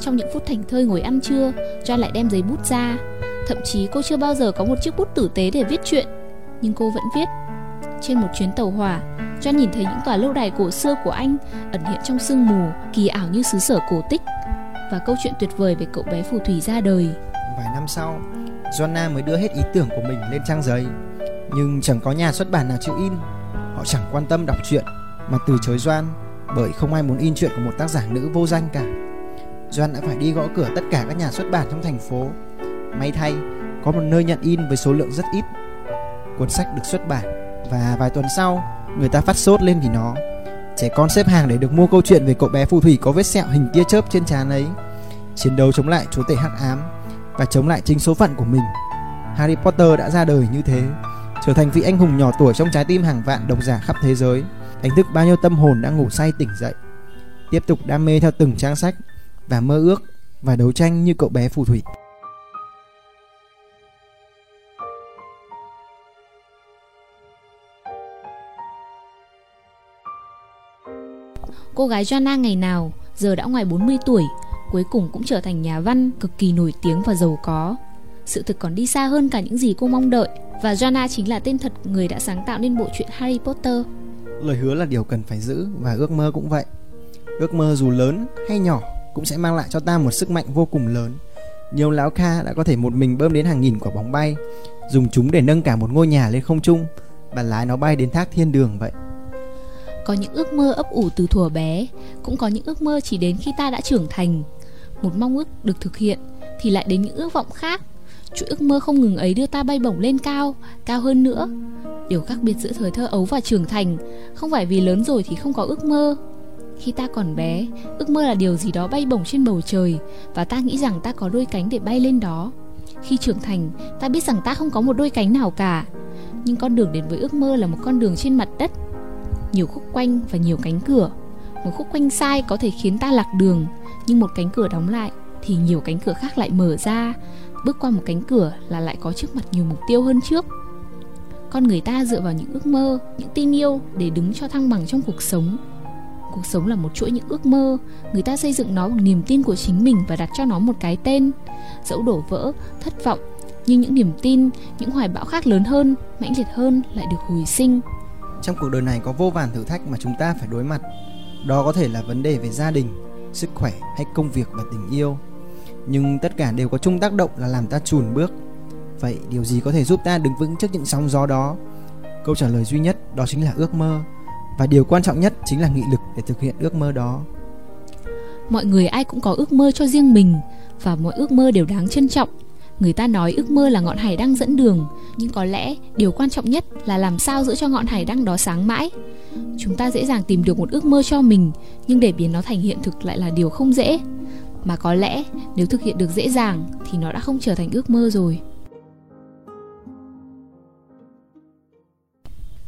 Trong những phút thảnh thơi ngồi ăn trưa, Joan lại đem giấy bút ra. Thậm chí cô chưa bao giờ có một chiếc bút tử tế để viết chuyện, nhưng cô vẫn viết. Trên một chuyến tàu hỏa, Joan nhìn thấy những tòa lâu đài cổ xưa của Anh ẩn hiện trong sương mù, kỳ ảo như xứ sở cổ tích, và câu chuyện tuyệt vời về cậu bé phù thủy ra đời. Vài năm sau, Joanna mới đưa hết ý tưởng của mình lên trang giấy, nhưng chẳng có nhà xuất bản nào chịu in. Họ chẳng quan tâm đọc truyện mà từ chối Joan, bởi không ai muốn in truyện của một tác giả nữ vô danh cả. Joan đã phải đi gõ cửa tất cả các nhà xuất bản trong thành phố. May thay, có một nơi nhận in với số lượng rất ít. Cuốn sách được xuất bản, và vài tuần sau, người ta phát sốt lên vì nó. Trẻ con xếp hàng để được mua câu chuyện về cậu bé phù thủy có vết sẹo hình tia chớp trên trán ấy, chiến đấu chống lại chúa tể hắc ám và chống lại chính số phận của mình. Harry Potter đã ra đời như thế, trở thành vị anh hùng nhỏ tuổi trong trái tim hàng vạn độc giả khắp thế giới, đánh thức bao nhiêu tâm hồn đang ngủ say tỉnh dậy, tiếp tục đam mê theo từng trang sách và mơ ước và đấu tranh như cậu bé phù thủy. Cô gái Joanna ngày nào giờ đã ngoài bốn mươi tuổi, cuối cùng cũng trở thành nhà văn cực kỳ nổi tiếng và giàu có. Sự thực còn đi xa hơn cả những gì cô mong đợi, và Joanna chính là tên thật người đã sáng tạo nên bộ truyện Harry Potter. Lời hứa là điều cần phải giữ, và ước mơ cũng vậy. Ước mơ dù lớn hay nhỏ cũng sẽ mang lại cho ta một sức mạnh vô cùng lớn. Nhiều lão kha đã có thể một mình bơm đến hàng nghìn quả bóng bay, dùng chúng để nâng cả một ngôi nhà lên không trung và lái nó bay đến thác thiên đường vậy. Có những ước mơ ấp ủ từ thuở bé, cũng có những ước mơ chỉ đến khi ta đã trưởng thành. Một mong ước được thực hiện thì lại đến những ước vọng khác. Chuỗi ước mơ không ngừng ấy đưa ta bay bổng lên cao, cao hơn nữa. Điều khác biệt giữa thời thơ ấu và trưởng thành không phải vì lớn rồi thì không có ước mơ. Khi ta còn bé, ước mơ là điều gì đó bay bổng trên bầu trời, và ta nghĩ rằng ta có đôi cánh để bay lên đó. Khi trưởng thành, ta biết rằng ta không có một đôi cánh nào cả, nhưng con đường đến với ước mơ là một con đường trên mặt đất, nhiều khúc quanh và nhiều cánh cửa. Một khúc quanh sai có thể khiến ta lạc đường, nhưng một cánh cửa đóng lại thì nhiều cánh cửa khác lại mở ra. Bước qua một cánh cửa là lại có trước mặt nhiều mục tiêu hơn trước. Con người ta dựa vào những ước mơ, những tin yêu để đứng cho thăng bằng trong cuộc sống. Cuộc sống là một chuỗi những ước mơ, người ta xây dựng nó bằng niềm tin của chính mình và đặt cho nó một cái tên. Dẫu đổ vỡ, thất vọng, nhưng những niềm tin, những hoài bão khác lớn hơn, mãnh liệt hơn lại được hồi sinh. Trong cuộc đời này có vô vàn thử thách mà chúng ta phải đối mặt. Đó có thể là vấn đề về gia đình, sức khỏe hay công việc và tình yêu. Nhưng tất cả đều có chung tác động là làm ta chùn bước. Vậy điều gì có thể giúp ta đứng vững trước những sóng gió đó? Câu trả lời duy nhất đó chính là ước mơ. Và điều quan trọng nhất chính là nghị lực để thực hiện ước mơ đó. Mọi người ai cũng có ước mơ cho riêng mình, và mọi ước mơ đều đáng trân trọng. Người ta nói ước mơ là ngọn hải đăng dẫn đường, nhưng có lẽ điều quan trọng nhất là làm sao giữ cho ngọn hải đăng đó sáng mãi. Chúng ta dễ dàng tìm được một ước mơ cho mình, nhưng để biến nó thành hiện thực lại là điều không dễ. Mà có lẽ nếu thực hiện được dễ dàng thì nó đã không trở thành ước mơ rồi.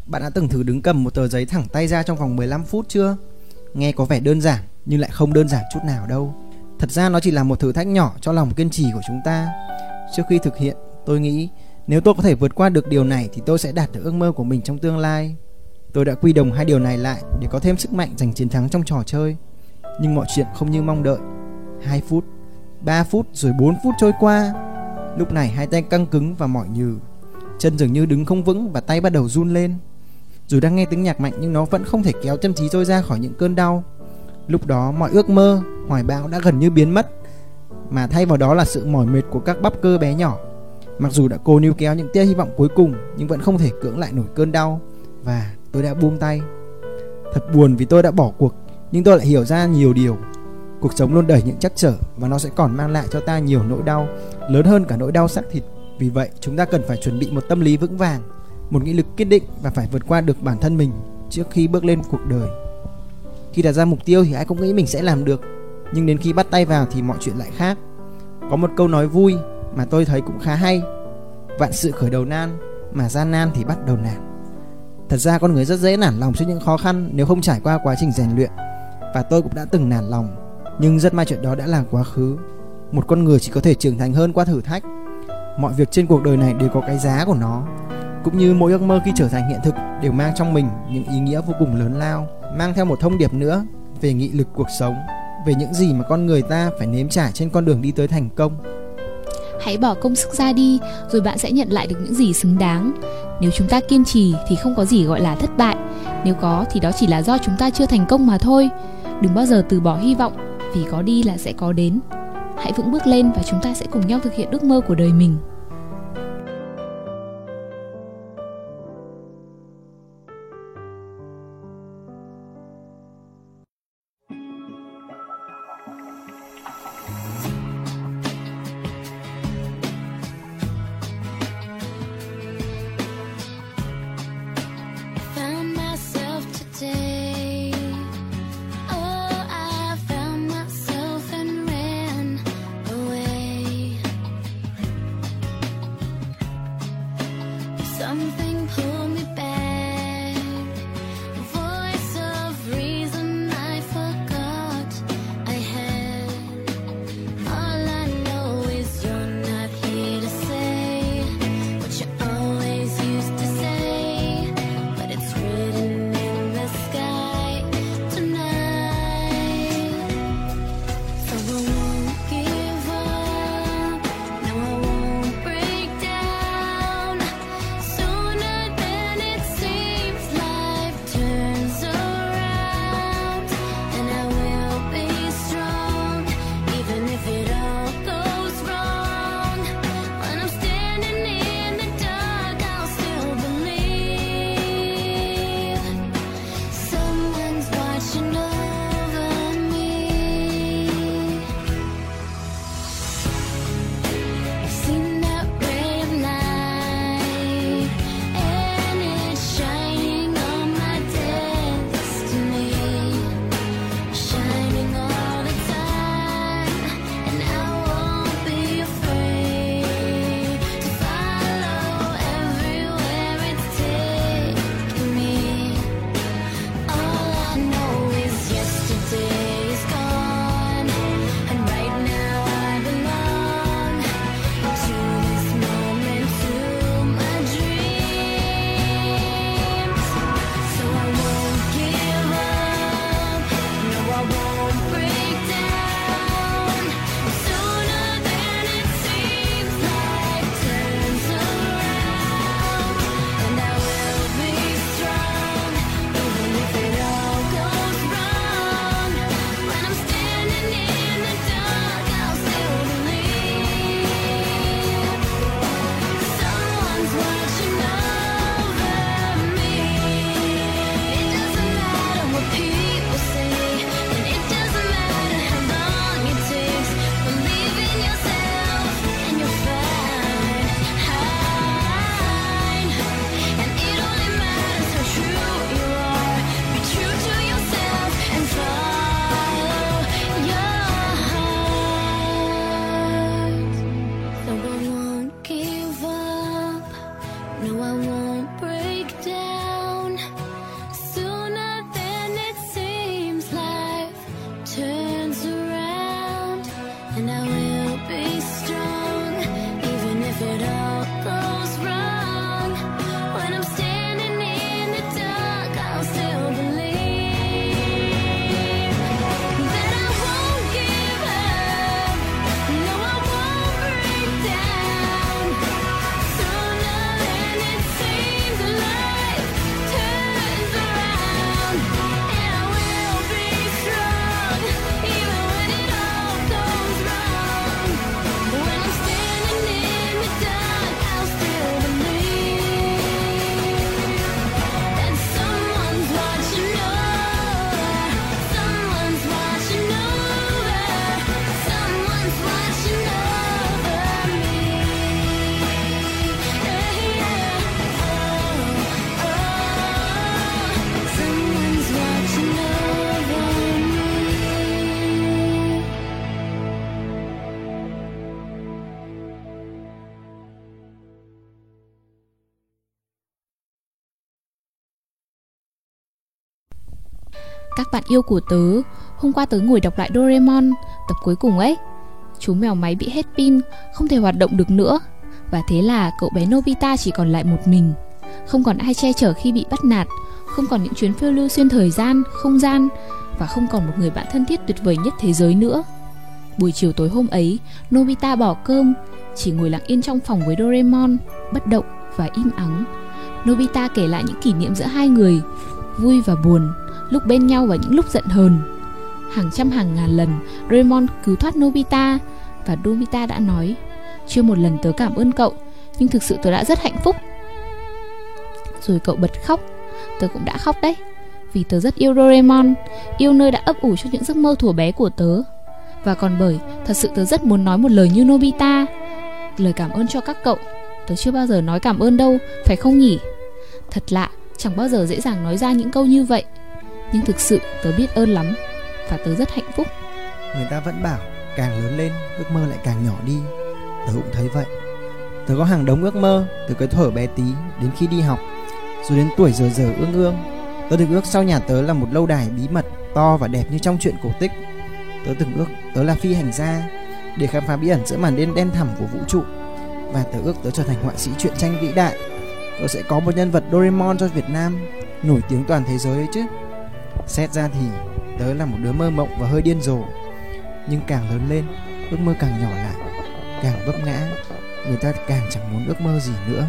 Bạn đã từng thử đứng cầm một tờ giấy thẳng tay ra trong vòng mười lăm phút chưa? Nghe có vẻ đơn giản nhưng lại không đơn giản chút nào đâu. Thật ra nó chỉ là một thử thách nhỏ cho lòng kiên trì của chúng ta. Trước khi thực hiện, tôi nghĩ nếu tôi có thể vượt qua được điều này thì tôi sẽ đạt được ước mơ của mình trong tương lai. Tôi đã quy đồng hai điều này lại để có thêm sức mạnh giành chiến thắng trong trò chơi. Nhưng mọi chuyện không như mong đợi. Hai phút, ba phút rồi bốn phút trôi qua. Lúc này hai tay căng cứng và mỏi nhừ. Chân dường như đứng không vững và tay bắt đầu run lên. Dù đang nghe tiếng nhạc mạnh nhưng nó vẫn không thể kéo tâm trí tôi ra khỏi những cơn đau. Lúc đó mọi ước mơ, hoài bão đã gần như biến mất, mà thay vào đó là sự mỏi mệt của các bắp cơ bé nhỏ. Mặc dù đã cố níu kéo những tia hy vọng cuối cùng nhưng vẫn không thể cưỡng lại nổi cơn đau, và tôi đã buông tay. Thật buồn vì tôi đã bỏ cuộc, nhưng tôi lại hiểu ra nhiều điều. Cuộc sống luôn đầy những trắc trở, và nó sẽ còn mang lại cho ta nhiều nỗi đau, lớn hơn cả nỗi đau xác thịt. Vì vậy chúng ta cần phải chuẩn bị một tâm lý vững vàng, một nghị lực kiên định, và phải vượt qua được bản thân mình trước khi bước lên cuộc đời. Khi đặt ra mục tiêu thì ai cũng nghĩ mình sẽ làm được, nhưng đến khi bắt tay vào thì mọi chuyện lại khác. Có một câu nói vui mà tôi thấy cũng khá hay: vạn sự khởi đầu nan, mà gian nan thì bắt đầu nản. Thật ra con người rất dễ nản lòng trước những khó khăn nếu không trải qua quá trình rèn luyện. Và tôi cũng đã từng nản lòng, nhưng rất may chuyện đó đã là quá khứ. Một con người chỉ có thể trưởng thành hơn qua thử thách. Mọi việc trên cuộc đời này đều có cái giá của nó, cũng như mỗi ước mơ khi trở thành hiện thực đều mang trong mình những ý nghĩa vô cùng lớn lao, mang theo một thông điệp nữa về nghị lực cuộc sống, về những gì mà con người ta phải nếm trải trên con đường đi tới thành công. Hãy bỏ công sức ra đi, rồi bạn sẽ nhận lại được những gì xứng đáng. Nếu chúng ta kiên trì thì không có gì gọi là thất bại. Nếu có thì đó chỉ là do chúng ta chưa thành công mà thôi. Đừng bao giờ từ bỏ hy vọng, vì có đi là sẽ có đến. Hãy vững bước lên và chúng ta sẽ cùng nhau thực hiện ước mơ của đời mình. các bạn yêu của tớ, hôm qua tớ ngồi đọc lại Doraemon, tập cuối cùng ấy. Chú mèo máy bị hết pin, không thể hoạt động được nữa. Và thế là cậu bé Nobita chỉ còn lại một mình. Không còn ai che chở khi bị bắt nạt, không còn những chuyến phiêu lưu xuyên thời gian, không gian, và không còn một người bạn thân thiết tuyệt vời nhất thế giới nữa. Buổi chiều tối hôm ấy, Nobita bỏ cơm, chỉ ngồi lặng yên trong phòng với Doraemon, bất động và im ắng. Nobita kể lại những kỷ niệm giữa hai người, vui và buồn, lúc bên nhau và những lúc giận hờn. Hàng trăm hàng ngàn lần, Doraemon cứu thoát Nobita, và Nobita đã nói: "Chưa một lần tớ cảm ơn cậu, nhưng thực sự tớ đã rất hạnh phúc." Rồi cậu bật khóc, tớ cũng đã khóc đấy, vì tớ rất yêu Doraemon, yêu nơi đã ấp ủ cho những giấc mơ thuở bé của tớ. Và còn bởi, thật sự tớ rất muốn nói một lời như Nobita, lời cảm ơn cho các cậu. Tớ chưa bao giờ nói cảm ơn đâu, phải không nhỉ? Thật lạ, chẳng bao giờ dễ dàng nói ra những câu như vậy. Nhưng thực sự tớ biết ơn lắm, và tớ rất hạnh phúc. Người ta vẫn bảo, càng lớn lên, ước mơ lại càng nhỏ đi. Tớ cũng thấy vậy. Tớ có hàng đống ước mơ, từ cái thuở bé tí đến khi đi học, rồi đến tuổi giờ giờ ương ương. Tớ từng ước sau nhà tớ là một lâu đài bí mật, to và đẹp như trong truyện cổ tích. Tớ từng ước tớ là phi hành gia, để khám phá bí ẩn giữa màn đêm đen thẳm của vũ trụ. Và tớ ước tớ trở thành họa sĩ truyện tranh vĩ đại. Tớ sẽ có một nhân vật Doraemon cho Việt Nam, nổi tiếng toàn thế giới ấy chứ. Xét ra thì tớ là một đứa mơ mộng và hơi điên rồ. Nhưng càng lớn lên, ước mơ càng nhỏ lại, càng vấp ngã, người ta càng chẳng muốn ước mơ gì nữa.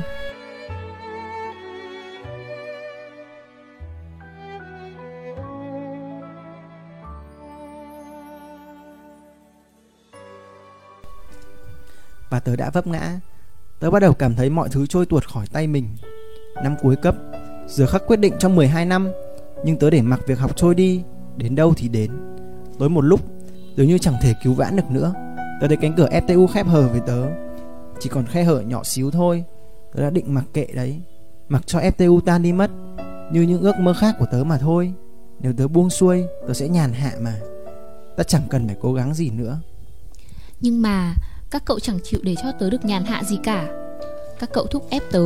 Và tớ đã vấp ngã. Tớ bắt đầu cảm thấy mọi thứ trôi tuột khỏi tay mình. Năm cuối cấp, giờ khắc quyết định trong mười hai năm, nhưng tớ để mặc việc học trôi đi, đến đâu thì đến. Tới một lúc, tớ như chẳng thể cứu vãn được nữa. Tớ thấy cánh cửa ép tê u khép hờ với tớ, chỉ còn khe hở nhỏ xíu thôi. Tớ đã định mặc kệ đấy, mặc cho ép tê u tan đi mất, như những ước mơ khác của tớ mà thôi. Nếu tớ buông xuôi, tớ sẽ nhàn hạ mà. Tớ chẳng cần phải cố gắng gì nữa. Nhưng mà các cậu chẳng chịu để cho tớ được nhàn hạ gì cả. Các cậu thúc ép tớ.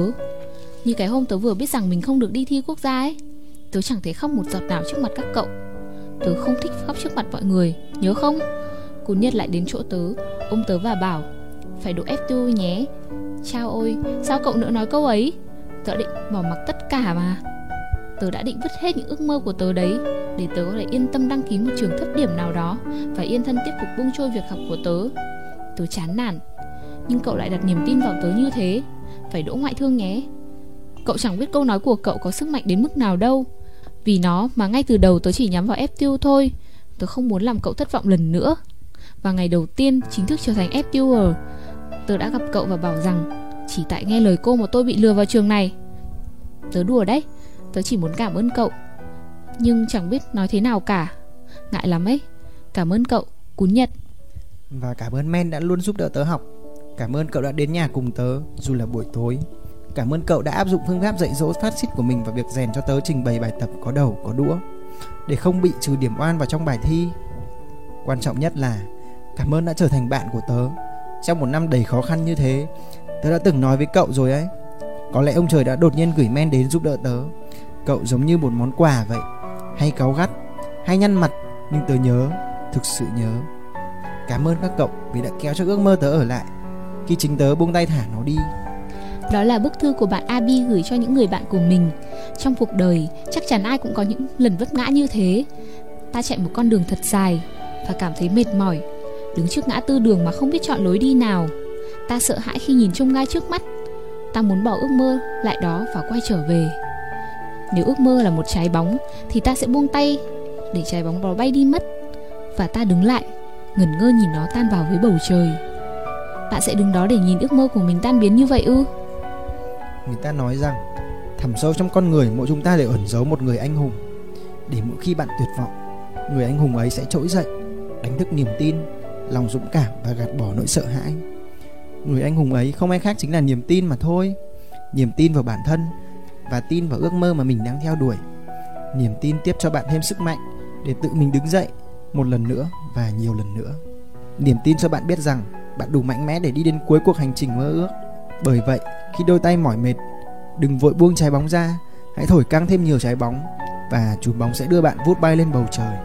Như cái hôm tớ vừa biết rằng mình không được đi thi quốc gia ấy, tớ chẳng thấy khóc một giọt nào trước mặt các cậu. Tớ không thích khóc trước mặt mọi người, nhớ không? Cô Niết lại đến chỗ tớ, ôm tớ và bảo: "Phải đỗ ép tê u nhé." Chao ôi, sao cậu nữa nói câu ấy? Tớ định bỏ mặc tất cả mà. Tớ đã định vứt hết những ước mơ của tớ đấy, để tớ có thể yên tâm đăng ký một trường thấp điểm nào đó, và yên thân tiếp tục buông trôi việc học của tớ. Tớ chán nản. Nhưng cậu lại đặt niềm tin vào tớ như thế. Phải đỗ ngoại thương nhé. Cậu chẳng biết câu nói của cậu có sức mạnh đến mức nào đâu. Vì nó mà ngay từ đầu tớ chỉ nhắm vào ép tê u thôi. Tớ không muốn làm cậu thất vọng lần nữa. Và ngày đầu tiên chính thức trở thành ép tê u er, tớ đã gặp cậu và bảo rằng chỉ tại nghe lời cô mà tôi bị lừa vào trường này. Tớ đùa đấy, tớ chỉ muốn cảm ơn cậu. Nhưng chẳng biết nói thế nào cả. Ngại lắm ấy. Cảm ơn cậu, Cún Nhật. Và cảm ơn Men đã luôn giúp đỡ tớ học. Cảm ơn cậu đã đến nhà cùng tớ, dù là buổi tối. Cảm ơn cậu đã áp dụng phương pháp dạy dỗ phát xít của mình vào việc rèn cho tớ trình bày bài tập có đầu có đũa, để không bị trừ điểm oan vào trong bài thi. Quan trọng nhất là cảm ơn đã trở thành bạn của tớ. Trong một năm đầy khó khăn như thế, tớ đã từng nói với cậu rồi ấy. Có lẽ ông trời đã đột nhiên gửi Men đến giúp đỡ tớ. Cậu giống như một món quà vậy, hay cáu gắt, hay nhăn mặt. Nhưng tớ nhớ, thực sự nhớ. Cảm ơn các cậu vì đã kéo cho ước mơ tớ ở lại khi chính tớ buông tay thả nó đi. Đó là bức thư của bạn Abi gửi cho những người bạn của mình. Trong cuộc đời, chắc chắn ai cũng có những lần vấp ngã như thế. Ta chạy một con đường thật dài và cảm thấy mệt mỏi, đứng trước ngã tư đường mà không biết chọn lối đi nào. Ta sợ hãi khi nhìn chông gai trước mắt. Ta muốn bỏ ước mơ lại đó và quay trở về. Nếu ước mơ là một trái bóng thì ta sẽ buông tay để trái bóng đó bay đi mất, và ta đứng lại ngẩn ngơ nhìn nó tan vào với bầu trời. Bạn sẽ đứng đó để nhìn ước mơ của mình tan biến như vậy ư? Người ta nói rằng thẳm sâu trong con người mỗi chúng ta đều ẩn giấu một người anh hùng, để mỗi khi bạn tuyệt vọng, người anh hùng ấy sẽ trỗi dậy, đánh thức niềm tin, lòng dũng cảm và gạt bỏ nỗi sợ hãi. Người anh hùng ấy không ai khác chính là niềm tin mà thôi. Niềm tin vào bản thân và tin vào ước mơ mà mình đang theo đuổi. Niềm tin tiếp cho bạn thêm sức mạnh để tự mình đứng dậy một lần nữa và nhiều lần nữa. Niềm tin cho bạn biết rằng bạn đủ mạnh mẽ để đi đến cuối cuộc hành trình mơ ước. Bởi vậy, khi đôi tay mỏi mệt, đừng vội buông trái bóng ra, hãy thổi căng thêm nhiều trái bóng, và chú bóng sẽ đưa bạn vút bay lên bầu trời.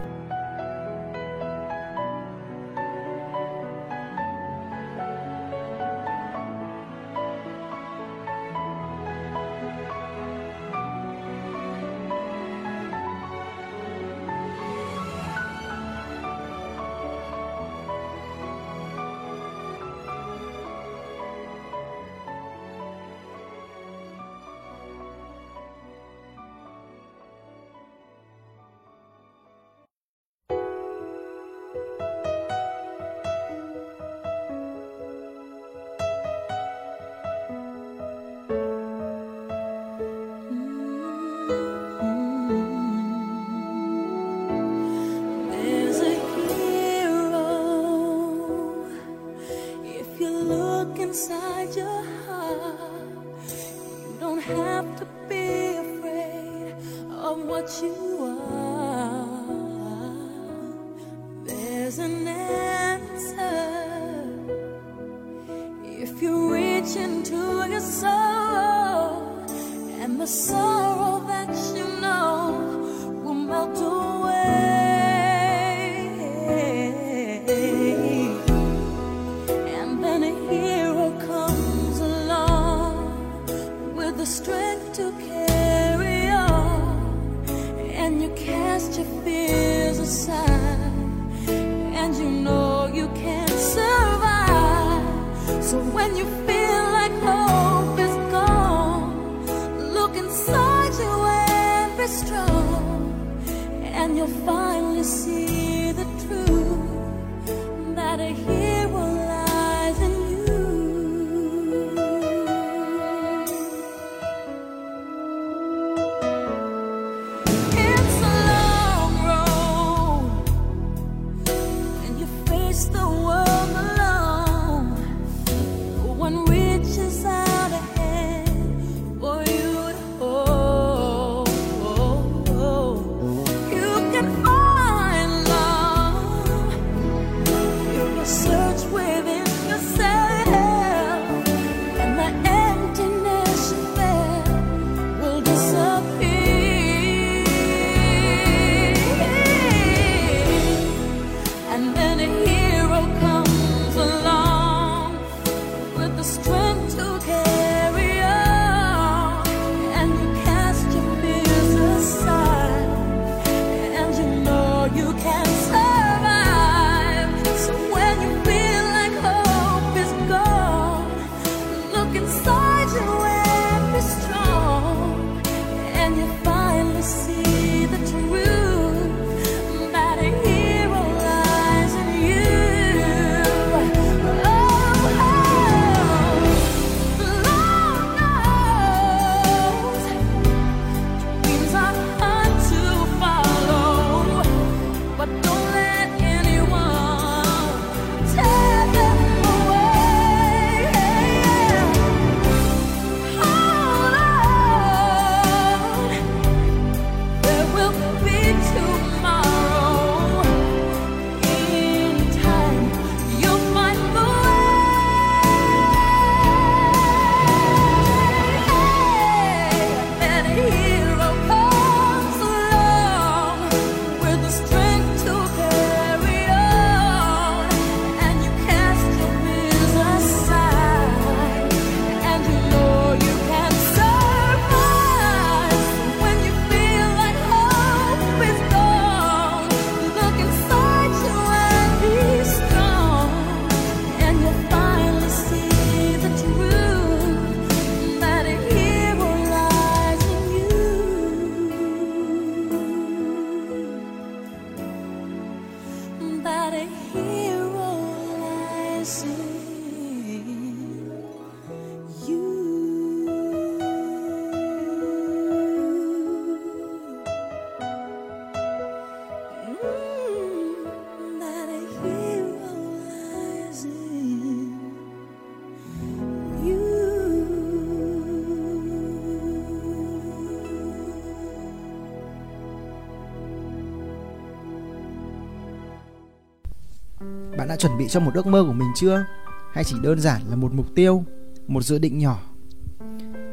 Bạn đã chuẩn bị cho một ước mơ của mình chưa? Hay chỉ đơn giản là một mục tiêu, một dự định nhỏ?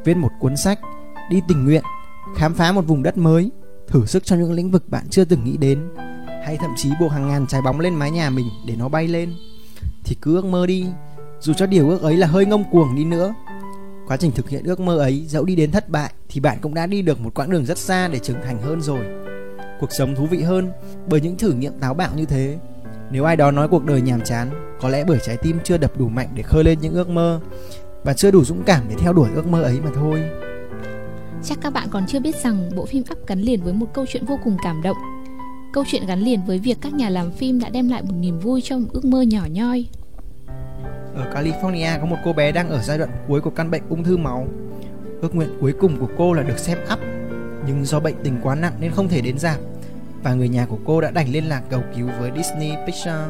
Viết một cuốn sách, đi tình nguyện, khám phá một vùng đất mới, thử sức trong những lĩnh vực bạn chưa từng nghĩ đến, hay thậm chí buộc hàng ngàn trái bóng lên mái nhà mình để nó bay lên. Thì cứ ước mơ đi, dù cho điều ước ấy là hơi ngông cuồng đi nữa. Quá trình thực hiện ước mơ ấy, dẫu đi đến thất bại thì bạn cũng đã đi được một quãng đường rất xa để trưởng thành hơn rồi. Cuộc sống thú vị hơn bởi những thử nghiệm táo bạo như thế. Nếu ai đó nói cuộc đời nhàm chán, có lẽ bởi trái tim chưa đập đủ mạnh để khơi lên những ước mơ, và chưa đủ dũng cảm để theo đuổi ước mơ ấy mà thôi. Chắc các bạn còn chưa biết rằng bộ phim Up gắn liền với một câu chuyện vô cùng cảm động. Câu chuyện gắn liền với việc các nhà làm phim đã đem lại một niềm vui cho một ước mơ nhỏ nhoi. Ở California có một cô bé đang ở giai đoạn cuối của căn bệnh ung thư máu. Ước nguyện cuối cùng của cô là được xem Up, nhưng do bệnh tình quá nặng nên không thể đến rạp, và người nhà của cô đã đành liên lạc cầu cứu với Disney Pixar.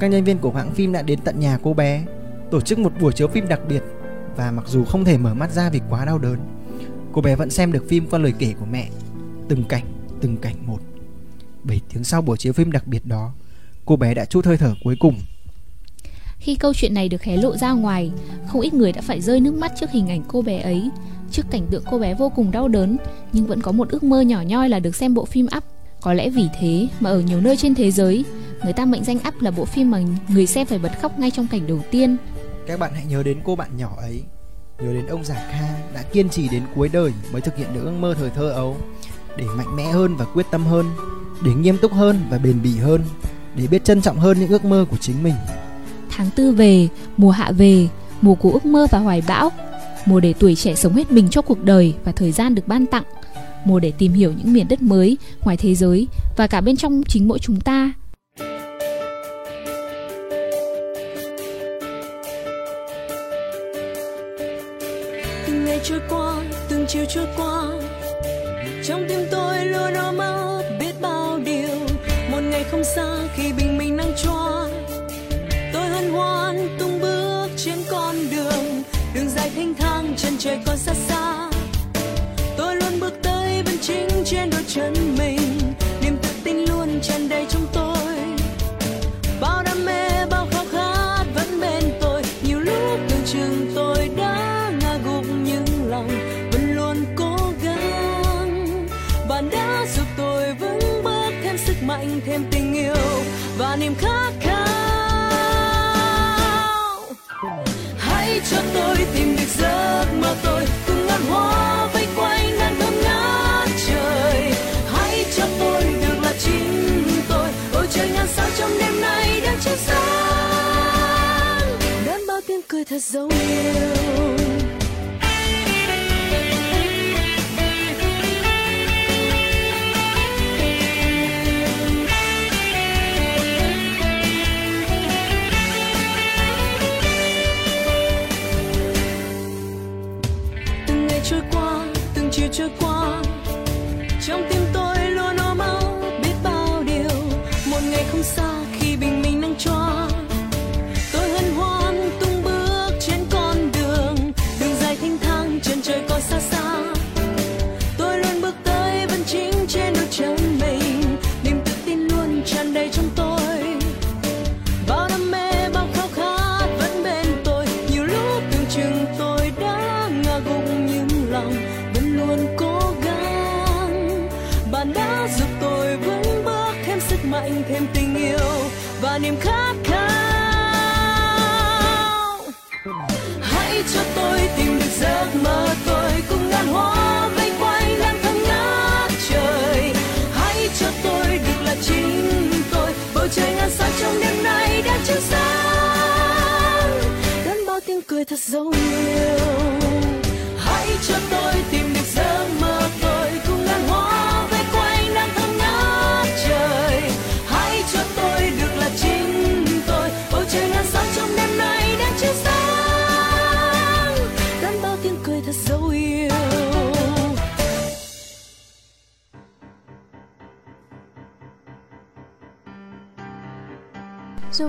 Các nhân viên của hãng phim đã đến tận nhà cô bé, tổ chức một buổi chiếu phim đặc biệt, và mặc dù không thể mở mắt ra vì quá đau đớn, cô bé vẫn xem được phim qua lời kể của mẹ, từng cảnh, từng cảnh một. Bảy tiếng sau buổi chiếu phim đặc biệt đó, cô bé đã trút hơi thở cuối cùng. Khi câu chuyện này được hé lộ ra ngoài, không ít người đã phải rơi nước mắt trước hình ảnh cô bé ấy, trước cảnh tượng cô bé vô cùng đau đớn, nhưng vẫn có một ước mơ nhỏ nhoi là được xem bộ phim Up. Có lẽ vì thế mà ở nhiều nơi trên thế giới, người ta mệnh danh Up là bộ phim mà người xem phải bật khóc ngay trong cảnh đầu tiên. Các bạn hãy nhớ đến cô bạn nhỏ ấy, nhớ đến ông già Kha đã kiên trì đến cuối đời mới thực hiện được ước mơ thời thơ ấu, để mạnh mẽ hơn và quyết tâm hơn, để nghiêm túc hơn và bền bỉ hơn, để biết trân trọng hơn những ước mơ của chính mình. Tháng tư về, mùa hạ về, mùa của ước mơ và hoài bão, mùa để tuổi trẻ sống hết mình cho cuộc đời và thời gian được ban tặng, mùa để tìm hiểu những miền đất mới ngoài thế giới và cả bên trong chính mỗi chúng ta. Từng ngày trôi qua, từng chiều trôi qua, trong tim tôi luôn ao ước biết bao điều. Một ngày không xa khi bình minh nắng chói, tôi hân hoan tung bước trên con đường. Đường dài thênh thang, chân trời còn xa xa, tôi luôn bước tới vẫn chính trên đôi chân mình. Niềm tự tin luôn tràn đầy trong tôi, bao đam mê, bao khao khát vẫn bên tôi. Nhiều lúc tưởng chừng tôi đã ngã gục, nhưng lòng vẫn luôn cố gắng. Bạn đã giúp tôi vững bước thêm sức mạnh, thêm tình yêu và niềm khát khao. Hãy cho tôi tìm được giấc mơ tôi, cùng ngắm hoa vây quanh. Sao trong đêm nay đang chiếu sáng đón bao tiếng cười thật dấu yêu. Từng ngày trôi qua, từng chiều trôi qua, trong tim tôi luôn ôm âu biết bao điều. Một ngày không xa khi bình minh nắng chói, tôi hân hoan tung bước trên con đường. Đường dài thênh thang, chân trời còn xa xa, tôi luôn bước tới vẫn chính trên đôi chân mình. Niềm tự tin luôn tràn đầy trong tôi, bao đam mê, bao khao khát vẫn bên tôi. Nhiều lúc tưởng chừng tôi đã ngã gục, nhưng lòng vẫn luôn cố gắng. Bạn đã giúp tôi vững bước sức mạnh, thêm tình yêu và niềm khát khao. Hãy cho tôi tìm được giấc mơ tôi, cùng ngàn hoa vây quanh lan thơm ngát trời. Hãy cho tôi được là chính tôi, bầu trời ngàn sao trong đêm nay đang chiếu sáng đón bao tiếng cười thật dấu yêu. Hãy cho tôi tìm được giấc mơ tôi, cùng ngàn hoa vây quanh lan thơm ngát trời. Cho tôi được là chính tôi, bầu trời ngàn sao trong đêm nay đang chiếu sáng đón bao tiếng cười thật dấu yêu. Dù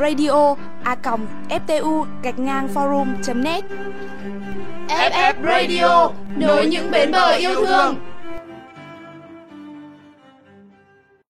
radio a còng ftu gạch ngang forum chấm net. ép ép Radio nối những bến bờ yêu thương.